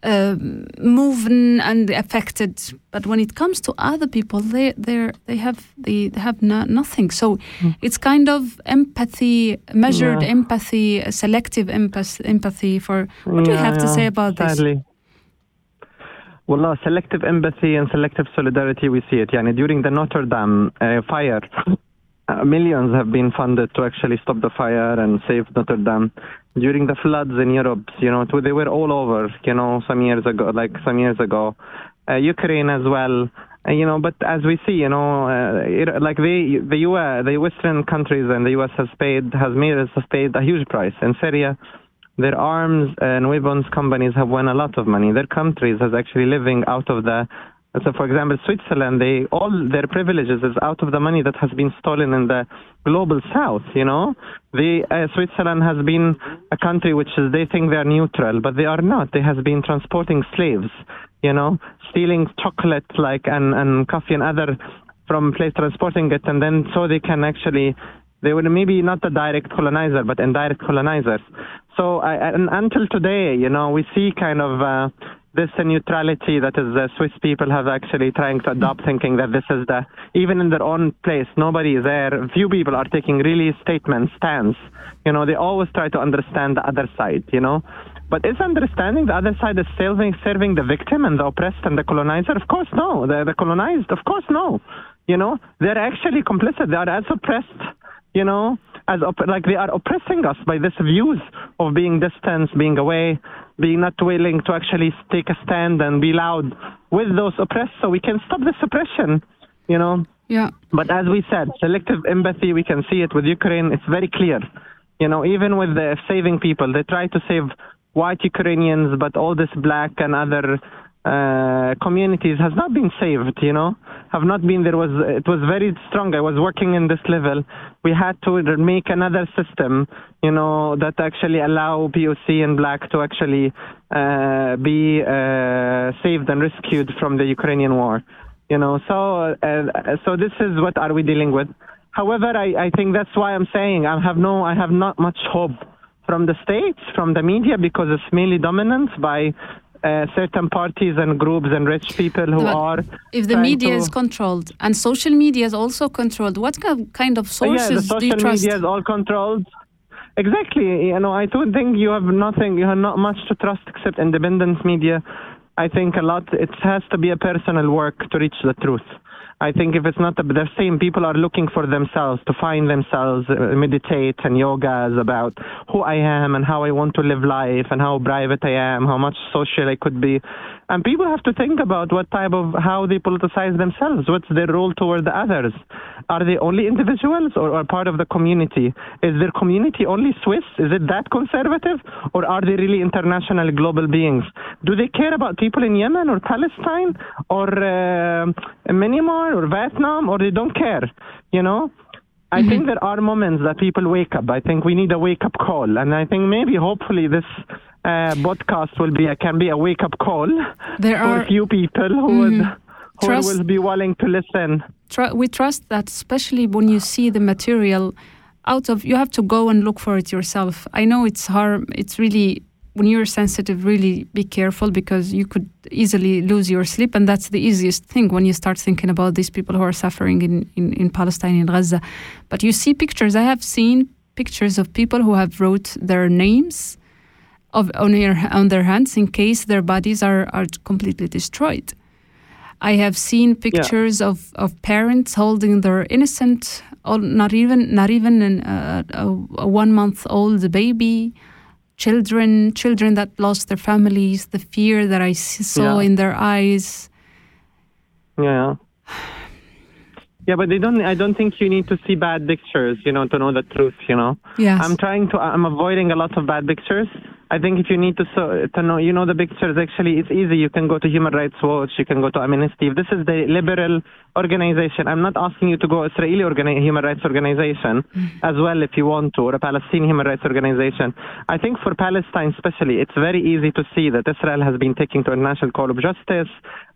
uh, moving and affected. But when it comes to other people, they they they have they have no, nothing. So it's kind of empathy, measured yeah. empathy, selective empathy. For what do you yeah, have to yeah, say about sadly. this? Wallah, selective empathy and selective solidarity, we see it. Yani during the Notre Dame uh, fire, uh, millions have been funded to actually stop the fire and save Notre Dame. During the floods in Europe, you know, they were all over, you know, some years ago, like some years ago. Uh, Ukraine as well, uh, you know, but as we see, you know, uh, it, like the the U S, the Western countries and the U S has paid, has made us paid a huge price. In Syria, their arms and weapons companies have won a lot of money. Their countries is actually living out of the, so for example, Switzerland, they all their privileges is out of the money that has been stolen in the global south, you know. The uh, Switzerland has been a country which is, they think they are neutral, but they are not. They have been transporting slaves, you know, stealing chocolate like and, and coffee and other from place, transporting it, and then so they can actually, they were maybe not a direct colonizer, but indirect colonizers. So I, and until today, you know, we see kind of uh, this neutrality that is the Swiss people have actually trying to adopt, thinking that this is the, even in their own place, nobody is there. Few people are taking really statement stands. You know, they always try to understand the other side, you know. But is understanding the other side is serving, serving the victim and the oppressed and the colonizer? Of course, no. The, the colonized, of course, no. You know, they're actually complicit. They are as oppressed, you know, as op- like they are oppressing us by this views of being distanced, being away, being not willing to actually take a stand and be loud with those oppressed so we can stop this oppression, you know. Yeah. But as we said, selective empathy, we can see it with Ukraine. It's very clear, you know, even with the saving people, they try to save white Ukrainians, but all this black and other uh, communities has not been saved, you know, have not been, there was, it was very strong. I was working in this level. We had to make another system, you know, that actually allow P O C and black to actually uh, be uh, saved and rescued from the Ukrainian war, you know. So, uh, so this is what are we dealing with. However, I, I think that's why I'm saying I have no, I have not much hope from the states, from the media, because it's mainly dominant by uh, certain parties and groups and rich people who but are... If the media is controlled and social media is also controlled, what kind of sources oh yeah, the social do you trust? Media is all controlled. Exactly. You know, I don't think you have nothing, you have not much to trust except independent media. I think a lot, it has to be a personal work to reach the truth. I think if it's not the, the same, people are looking for themselves, to find themselves, uh, meditate, and yoga is about who I am and how I want to live life and how private I am, how much social I could be. And people have to think about what type of, how they politicize themselves, what's their role toward the others. Are they only individuals or are part of the community? Is their community only Swiss? Is it that conservative? Or are they really international global beings? Do they care about people in Yemen or Palestine or uh, Myanmar? Or Vietnam, or they don't care, you know. I mm-hmm. think there are moments that people wake up. I think we need a wake-up call, and I think maybe, hopefully, this uh, podcast will be a, can be a wake-up call there for are, a few people who mm-hmm. would who trust, will be willing to listen. Tr- we trust that, especially when you see the material out of. You have to go and look for it yourself. I know it's hard. It's really. When you're sensitive, really be careful because you could easily lose your sleep. And that's the easiest thing when you start thinking about these people who are suffering in, in, in Palestine, in Gaza. But you see pictures. I have seen pictures of people who have wrote their names of, on, their, on their hands in case their bodies are, are completely destroyed. I have seen pictures yeah. of, of parents holding their innocent, not even, not even an, uh, a, a one-month-old baby, Children, children that lost their families, the fear that I saw yeah. in their eyes. Yeah, yeah, but they don't. I don't think you need to see bad pictures, you know, to know the truth. You know, yes. I'm trying to. I'm avoiding a lot of bad pictures. I think if you need to so, to know, you know, the pictures. Actually, it's easy. You can go to Human Rights Watch. You can go to Amnesty. If this is the liberal organization, I'm not asking you to go Israeli organi- Human Rights Organization mm-hmm. as well if you want to, or a Palestinian Human Rights Organization. I think for Palestine especially, it's very easy to see that Israel has been taking to a national call of justice.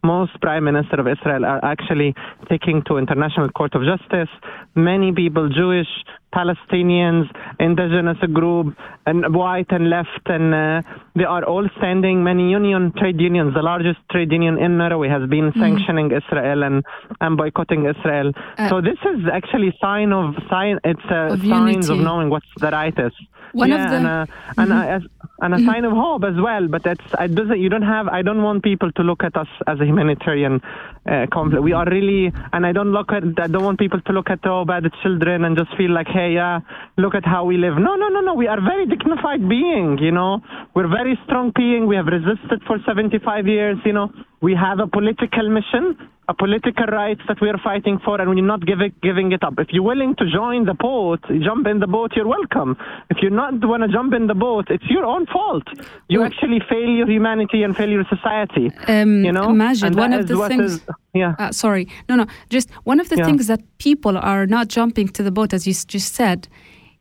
most prime ministers of Israel are actually taking to International Court of Justice. Many people, Jewish, Palestinians, indigenous group, and white and left, and uh, they are all standing. Many union, trade unions, the largest trade union in Norway has been sanctioning mm. Israel and, and boycotting Israel. Uh, so this is actually sign of sign. It's uh, of signs unity. Of knowing what's the right is. One yeah, of the, and a, mm-hmm. and a, and a mm-hmm. sign of hope as well. But that's it doesn't. You don't have. I don't want people to look at us as a humanitarian uh, conflict. We are really, and I don't look at. I don't want people to look at oh bad children and just feel like hey, uh, look at how we live. No, no, no, no. We are very dignified being. You know, we're very strong being. We have resisted for seventy-five years. You know, we have a political mission. A political rights that we are fighting for, and we're not give it, giving it up. If you're willing to join the boat, jump in the boat, you're welcome. If you not want to jump in the boat, it's your own fault. You well, actually fail your humanity and fail your society. Um, you know, Majed, one of the things... Is, yeah. Uh, sorry. No, no. Just one of the yeah. things that people are not jumping to the boat, as you just said,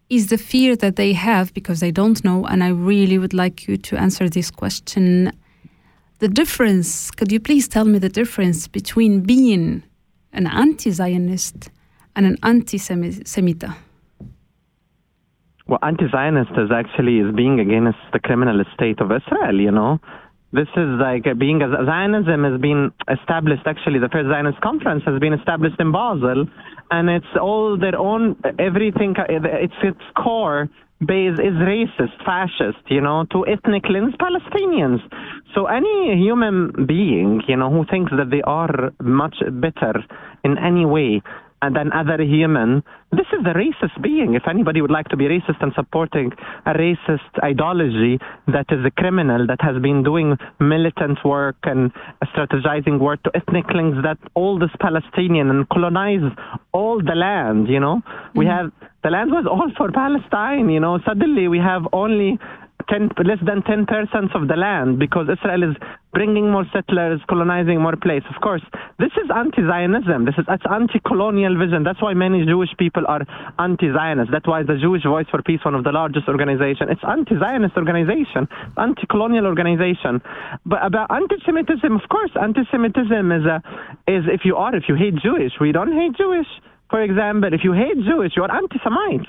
is the fear that they have because they don't know, and I really would like you to answer this question. The difference, could you please tell me the difference between being an anti-Zionist and an anti-Semita? Well, anti-Zionist is actually is being against the criminal state of Israel, you know. This is like being, a Zionism has been established, actually the first Zionist conference has been established in Basel, and it's all their own, everything, it's its core base is racist, fascist, you know, to ethnic cleanse Palestinians. So any human being, you know, who thinks that they are much better in any way than other human, this is a racist being. If anybody would like to be racist and supporting a racist ideology that is a criminal that has been doing militant work and strategizing work to ethnic links that all this Palestinian and colonize all the land, you know, mm-hmm. we have the land was all for Palestine, you know, suddenly we have only ten, less than ten percent of the land because Israel is bringing more settlers, colonizing more place. Of course, this is anti-Zionism. This is that's anti-colonial vision. That's why many Jewish people are anti-Zionist. That's why the Jewish Voice for Peace, one of the largest organizations, it's anti-Zionist organization, anti-colonial organization. But about anti-Semitism, of course, anti-Semitism is a, is if you are, if you hate Jewish, we don't hate Jewish. For example, if you hate Jewish, you are anti-Semite,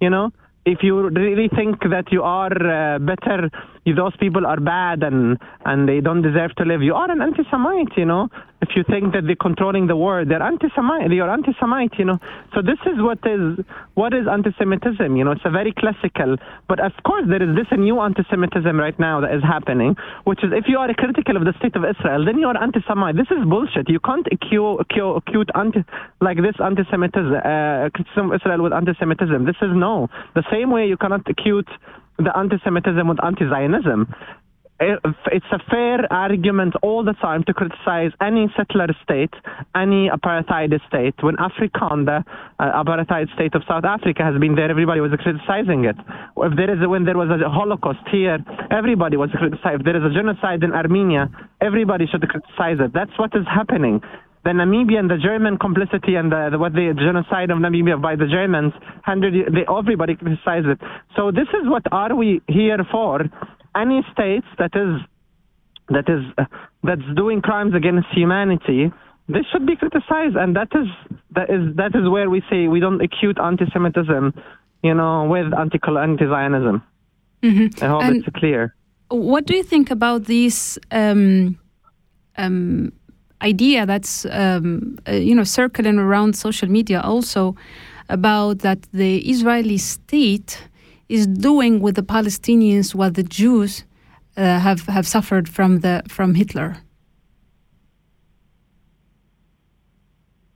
you know? If you really think that you are uh, better, you, those people are bad and, and they don't deserve to live, you are an anti-Semite, you know. If you think that they're controlling the world, they're anti-Semite, they are anti-Semite, you know. So this is what is what is anti-Semitism, you know. It's a very classical, but of course there is this new anti-Semitism right now that is happening, which is if you are critical of the state of Israel, then you are anti-Semite. This is bullshit. You can't accuse, accuse anti, like this anti-Semitism, uh, Israel with anti-Semitism. This is no. The same way you cannot accuse the anti-Semitism with anti-Zionism. It's a fair argument all the time to criticize any settler state, any apartheid state. When Afrikaner, uh, apartheid state of South Africa has been there, everybody was criticizing it. If there is a, when there was a Holocaust here, everybody was criticized. If there is a genocide in Armenia, everybody should criticize it. That's what is happening. The Namibian, the German complicity and the, the what the genocide of Namibia by the Germans, hundred, they, everybody criticized it. So this is what are we here for? Any states that is that is uh, that's doing crimes against humanity, they should be criticized, and that is that is that is where we say we don't accuse anti-Semitism, you know, with anti anti-Zionism. Mm-hmm. I hope and it's clear. What do you think about this um, um, idea that's um, uh, you know circling around social media also about that the Israeli state is doing with the Palestinians what the Jews uh, have have suffered from the from Hitler?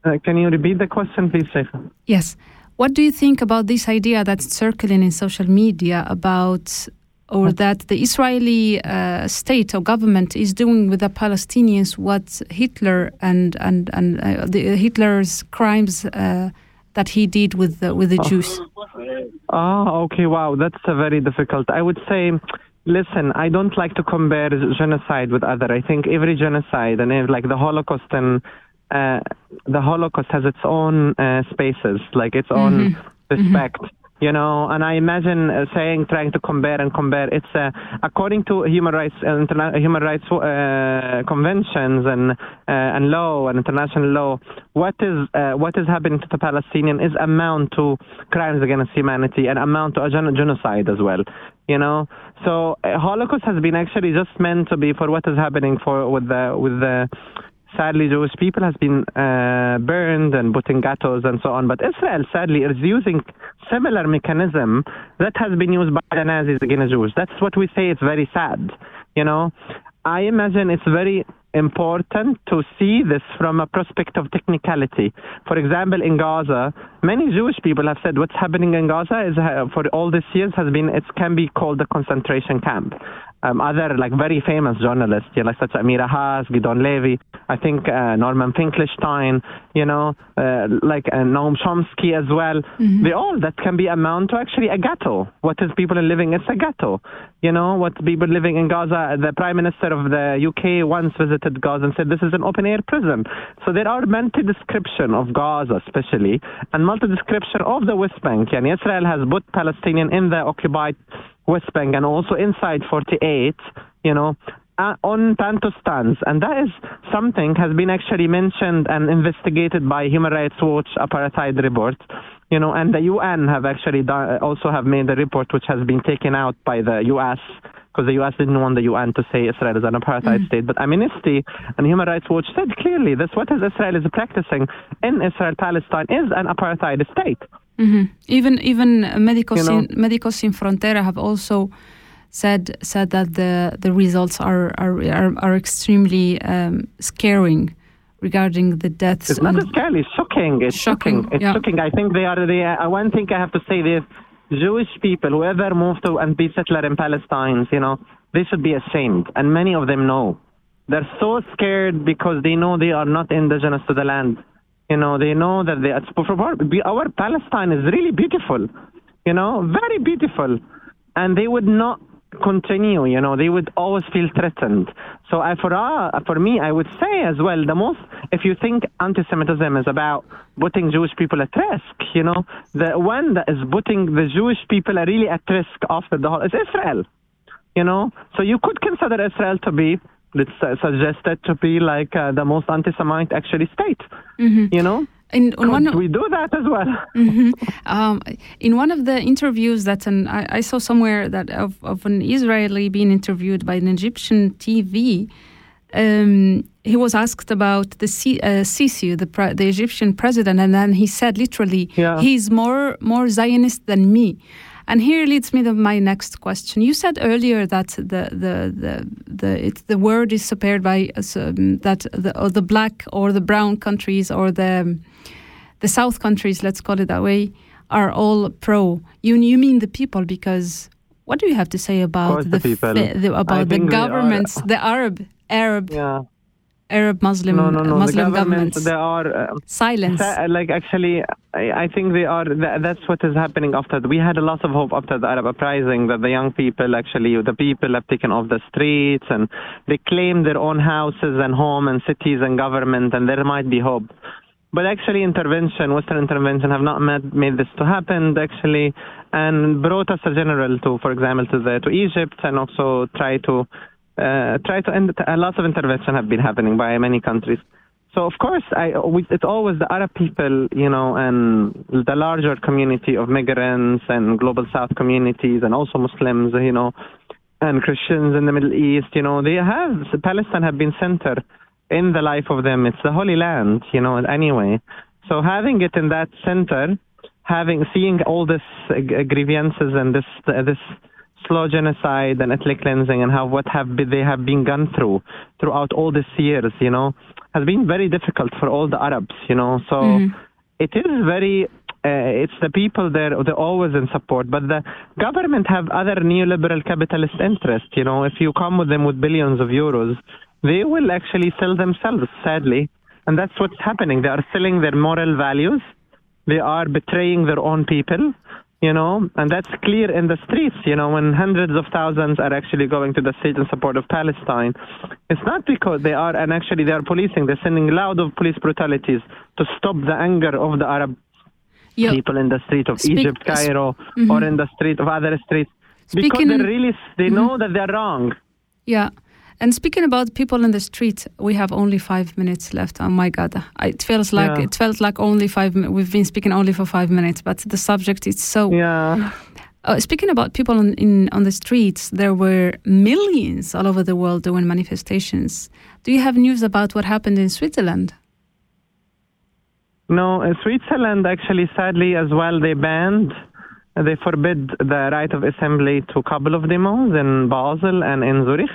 Uh, can you repeat the question, please, Cheija? Yes. What do you think about this idea that's circling in social media about, or that the Israeli uh, state or government is doing with the Palestinians what Hitler and and and uh, the, uh, Hitler's crimes uh, that he did with the, with the oh. Jews? Oh, okay, wow, that's a very difficult. I would say, listen, I don't like to compare genocide with other. I think every genocide and every, like the Holocaust and uh, the Holocaust has its own uh, spaces, like its mm-hmm. own respect. Mm-hmm. You know, and I imagine uh, saying, trying to compare and compare. It's uh, according to human rights, uh, interna- human rights uh, conventions and uh, and law and international law. What is uh, what is happening to the Palestinian is amount to crimes against humanity and amount to a gen- genocide as well. You know, so uh, Holocaust has been actually just meant to be for what is happening for with the with the. Sadly, Jewish people has been uh, burned and put in ghettos and so on. But Israel, sadly, is using similar mechanism that has been used by the Nazis against Jews. That's what we say. It's very sad. You know, I imagine it's very important to see this from a perspective of technicality. For example, in Gaza, many Jewish people have said what's happening in Gaza is uh, for all these years has been it can be called a concentration camp. Um, other like very famous journalists, you know, like such as Amira Haas, Gidon Levy, I think uh, Norman Finkelstein, you know, uh, like uh, Noam Chomsky as well. Mm-hmm. They all that can be amount to actually a ghetto. What is people living? It's a ghetto. You know, what people living in Gaza. The Prime Minister of the U K once visited Gaza and said this is an open air prison. So there are multi description of Gaza, especially, and multi description of the West Bank. And Israel has put Palestinian in the occupied West Bank and also inside forty-eight, you know, uh, on Tanto stands. And that is something has been actually mentioned and investigated by Human Rights Watch apartheid report, you know, and the U N have actually done, also have made a report which has been taken out by the U S because the U S didn't want the U N to say Israel is an apartheid mm. state. But Amnesty and Human Rights Watch said clearly this, what is Israel is practicing in Israel, Palestine is an apartheid state. Mm-hmm. Even even Medicos you know, Sin, Medicos Sin Frontera have also said said that the, the results are are are, are extremely um, scaring regarding the deaths. It's not scary, it's shocking. It's shocking. shocking. It's yeah. shocking. I think they are. They are, one thing I have to say is Jewish people, whoever moved to and be settler in Palestine, you know, they should be ashamed, and many of them know. They're so scared because they know they are not indigenous to the land. You know, they know that they, our Palestine is really beautiful, you know, very beautiful. And they would not continue, you know, they would always feel threatened. So I, for, uh, for me, I would say as well, the most, if you think anti-Semitism is about putting Jewish people at risk, you know, the one that is putting the Jewish people are really at risk after the whole, is Israel, you know. So you could consider Israel to be, it's uh, suggested to be like uh, the most anti-Semitic actually state, mm-hmm. you know? In, on one, we do that as well. Mm-hmm. Um, in one of the interviews that an, I, I saw somewhere that of, of an Israeli being interviewed by an Egyptian T V, um, he was asked about the C, uh, Sisi, the, pre, the Egyptian president, and then he said literally, yeah. he's more, more Zionist than me. And here leads me to my next question. You said earlier that the the the the, it, the word is supported by um, that the or the black or the brown countries or the the South countries, let's call it that way, are all pro. You you mean the people? Because what do you have to say about the, the people, the, about the governments, the Arab Arab yeah. Arab Muslim no, no, no. Muslim the governments, governments? They are uh, silence. Like actually. I think they are. That's what is happening after. We had a lot of hope after the Arab uprising that the young people, actually, the people have taken off the streets and they claim their own houses and home and cities and government, and there might be hope. But actually, intervention, Western intervention, have not made, made this to happen. Actually, and brought us a general to, for example, to the to Egypt, and also try to uh, try to end. A lot of intervention have been happening by many countries. So, of course, I, we, it's always the Arab people, you know, and the larger community of migrants and global South communities and also Muslims, you know, and Christians in the Middle East, you know, they have, Palestine have been center in the life of them. It's the Holy Land, you know, anyway. So having it in that center, having, seeing all these uh, grievances and this, uh, this slow genocide and ethnic cleansing and how what have been, they have been gone through throughout all these years, you know, has been very difficult for all the Arabs, you know. So mm-hmm. it is very, uh, it's the people there, they're always in support. But the government have other neoliberal capitalist interests, you know. If you come with them with billions of euros, they will actually sell themselves, sadly. And that's what's happening. They are selling their moral values. They are betraying their own people, you know. And that's clear in the streets, you know, when hundreds of thousands are actually going to the street in support of Palestine. It's not because they are, and actually they are policing, they're sending loud of police brutalities to stop the anger of the Arab Yo. People in the street of Speak- Egypt, Cairo, mm-hmm. or in the street of other streets. Speaking because they really they mm-hmm. know that they're wrong. Yeah. And speaking about people in the street, we have only five minutes left. Oh my God, it feels like yeah. it felt like only five. We've been speaking only for five minutes, but the subject is so. Yeah. Uh, speaking about people on, in on the streets, there were millions all over the world doing manifestations. Do you have news about what happened in Switzerland? No, in Switzerland actually, sadly as well, they banned. They forbid the right of assembly to a couple of demos in Basel and in Zurich.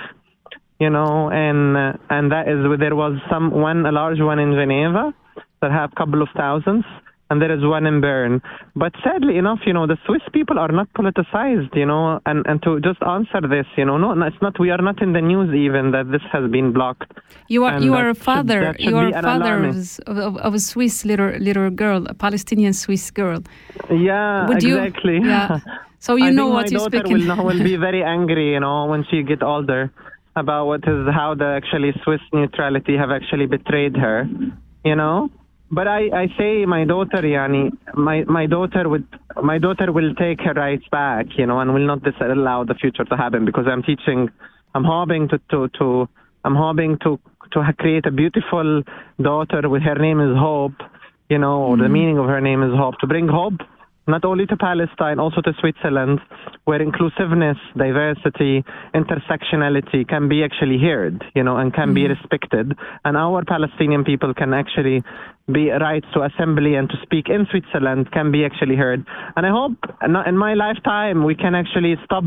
You know, and uh, and that is where there was some one a large one in Geneva that had a couple of thousands, and there is one in Bern. But sadly enough, you know, the Swiss people are not politicized, you know, and, and to just answer this, you know, no, it's not. We are not in the news even that this has been blocked. You are and you are a father. Should, should you are a father of, of, of a Swiss little little girl, a Palestinian Swiss girl. Yeah, Would exactly. You, yeah. So you I know think what my you're daughter speaking. Will, will be very angry, you know, when she gets older. About what is how the actually Swiss neutrality have actually betrayed her, you know. But I, I say my daughter, Yani, my my daughter would my daughter will take her rights back, you know, and will not dis- allow the future to happen because I'm teaching, I'm hoping to, to, to I'm hoping to to create a beautiful daughter with her name is Hope, you know, or mm-hmm. the meaning of her name is Hope, to bring hope not only to Palestine, also to Switzerland, where inclusiveness, diversity, intersectionality can be actually heard, you know, and can mm-hmm. be respected. And our Palestinian people can actually be rights to assembly and to speak in Switzerland can be actually heard. And I hope in my lifetime we can actually stop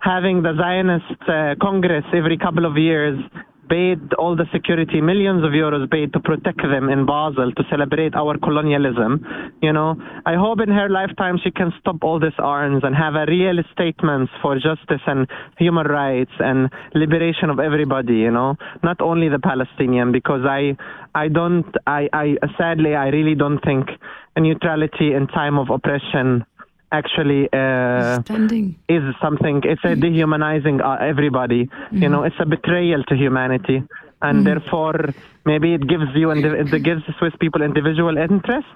having the Zionist uh, Congress every couple of years paid all the security, millions of euros paid to protect them in Basel to celebrate our colonialism, you know. I hope in her lifetime she can stop all these arms and have a real statements for justice and human rights and liberation of everybody, you know, not only the Palestinian, because I, I don't, I, I sadly, I really don't think neutrality in time of oppression actually uh, is something, it's a dehumanizing uh, everybody, mm-hmm. you know, it's a betrayal to humanity. And mm-hmm. therefore, maybe it gives you, and it gives the Swiss people individual interest,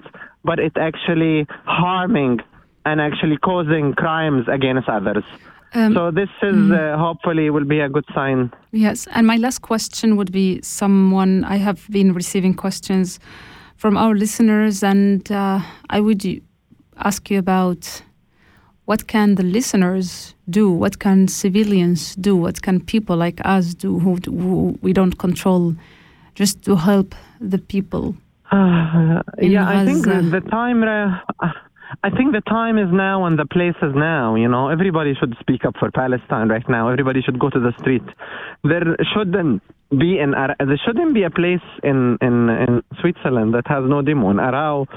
but it actually harming and actually causing crimes against others. Um, so this is mm-hmm. uh, hopefully will be a good sign. Yes. And my last question would be someone, I have been receiving questions from our listeners and uh, I would ask you about what can the listeners do? What can civilians do? What can people like us do who, who we don't control just to help the people? Uh, yeah, Gaza? I think the time... Uh, I think the time is now and the place is now, you know. Everybody should speak up for Palestine right now. Everybody should go to the street. There shouldn't be an... There shouldn't be a place in, in, in Switzerland that has no demo. In Arau...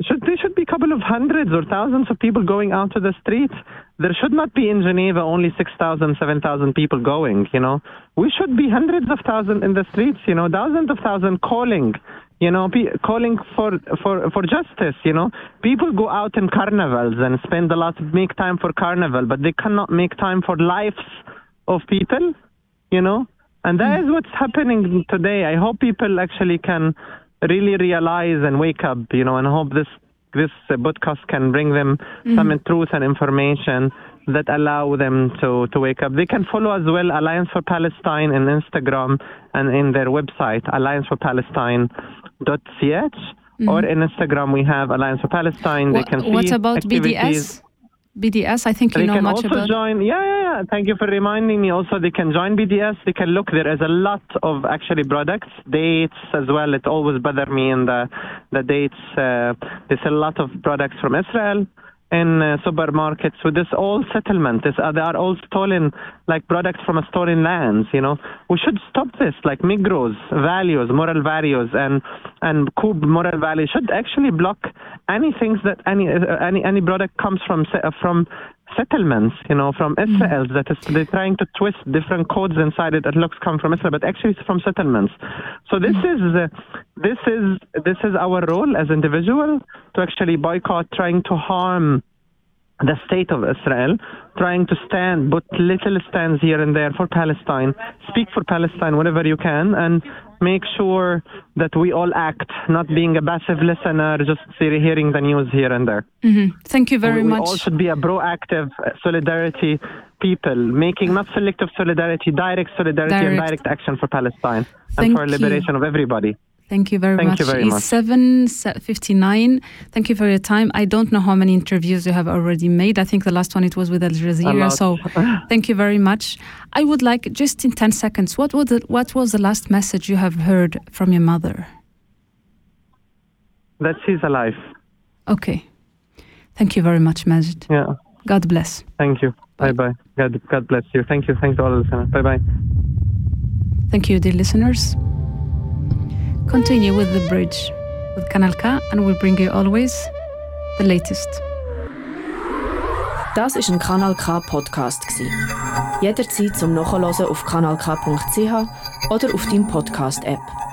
Should, there should be a couple of hundreds or thousands of people going out to the streets. There should not be in Geneva only six thousand, seven thousand people going, you know. We should be hundreds of thousands in the streets, you know, thousands of thousands calling, you know, pe- calling for, for, for justice, you know. People go out in carnivals and spend a lot, make time for carnival, but they cannot make time for lives of people, you know. And that is what's happening today. I hope people actually can... really realize and wake up, you know, and hope this this uh, podcast can bring them mm-hmm. some truth and information that allow them to, to wake up. They can follow as well Alliance for Palestine on Instagram and in their website, alliance for palestine dot c h, mm-hmm. or in Instagram we have Alliance for Palestine. Wha- they can see What about activities. B D S? B D S, I think you they know much about. They can also join, yeah, yeah, yeah, thank you for reminding me. Also, they can join B D S. They can look, there is a lot of actually products, dates as well. It always bothers me in the, the dates. Uh, there's a lot of products from Israel in uh, supermarkets with this old settlement. This, uh, they are all stolen, like products from stolen lands, you know. We should stop this, like Migros, values, moral values, and and Coop moral values should actually block any things that any uh, any any product comes from uh, from settlements, you know, from Israel. Mm. That is, they're trying to twist different codes inside it that looks come from Israel, but actually it's from settlements. So this mm. is uh, this is this is our role as individuals to actually boycott, trying to harm the state of Israel, trying to stand, but little stands here and there for Palestine. Speak for Palestine whenever you can, and make sure that we all act, not being a passive listener, just hearing the news here and there. Mm-hmm. Thank you very we, much. We all should be a proactive solidarity people, making not selective solidarity, direct solidarity direct. and direct action for Palestine Thank and for liberation you. of everybody. Thank you very Thank much. You very it's much. seven fifty-nine. Thank you for your time. I don't know how many interviews you have already made. I think the last one it was with Al Jazeera. So thank you very much. I would like, just in ten seconds, what was the, what was the last message you have heard from your mother? That she's alive. Okay. Thank you very much, Majed. Yeah. God bless. Thank you. Bye. Bye-bye. God, God bless you. Thank you. Thanks to all the listeners. Bye-bye. Thank you, dear listeners. Continue with The Bridge with Kanal Ka and we bring you always the latest. Das war ein Kanal K Podcast. Jederzeit zum Nachhören auf kanalk punkt c h oder auf deinem Podcast-App.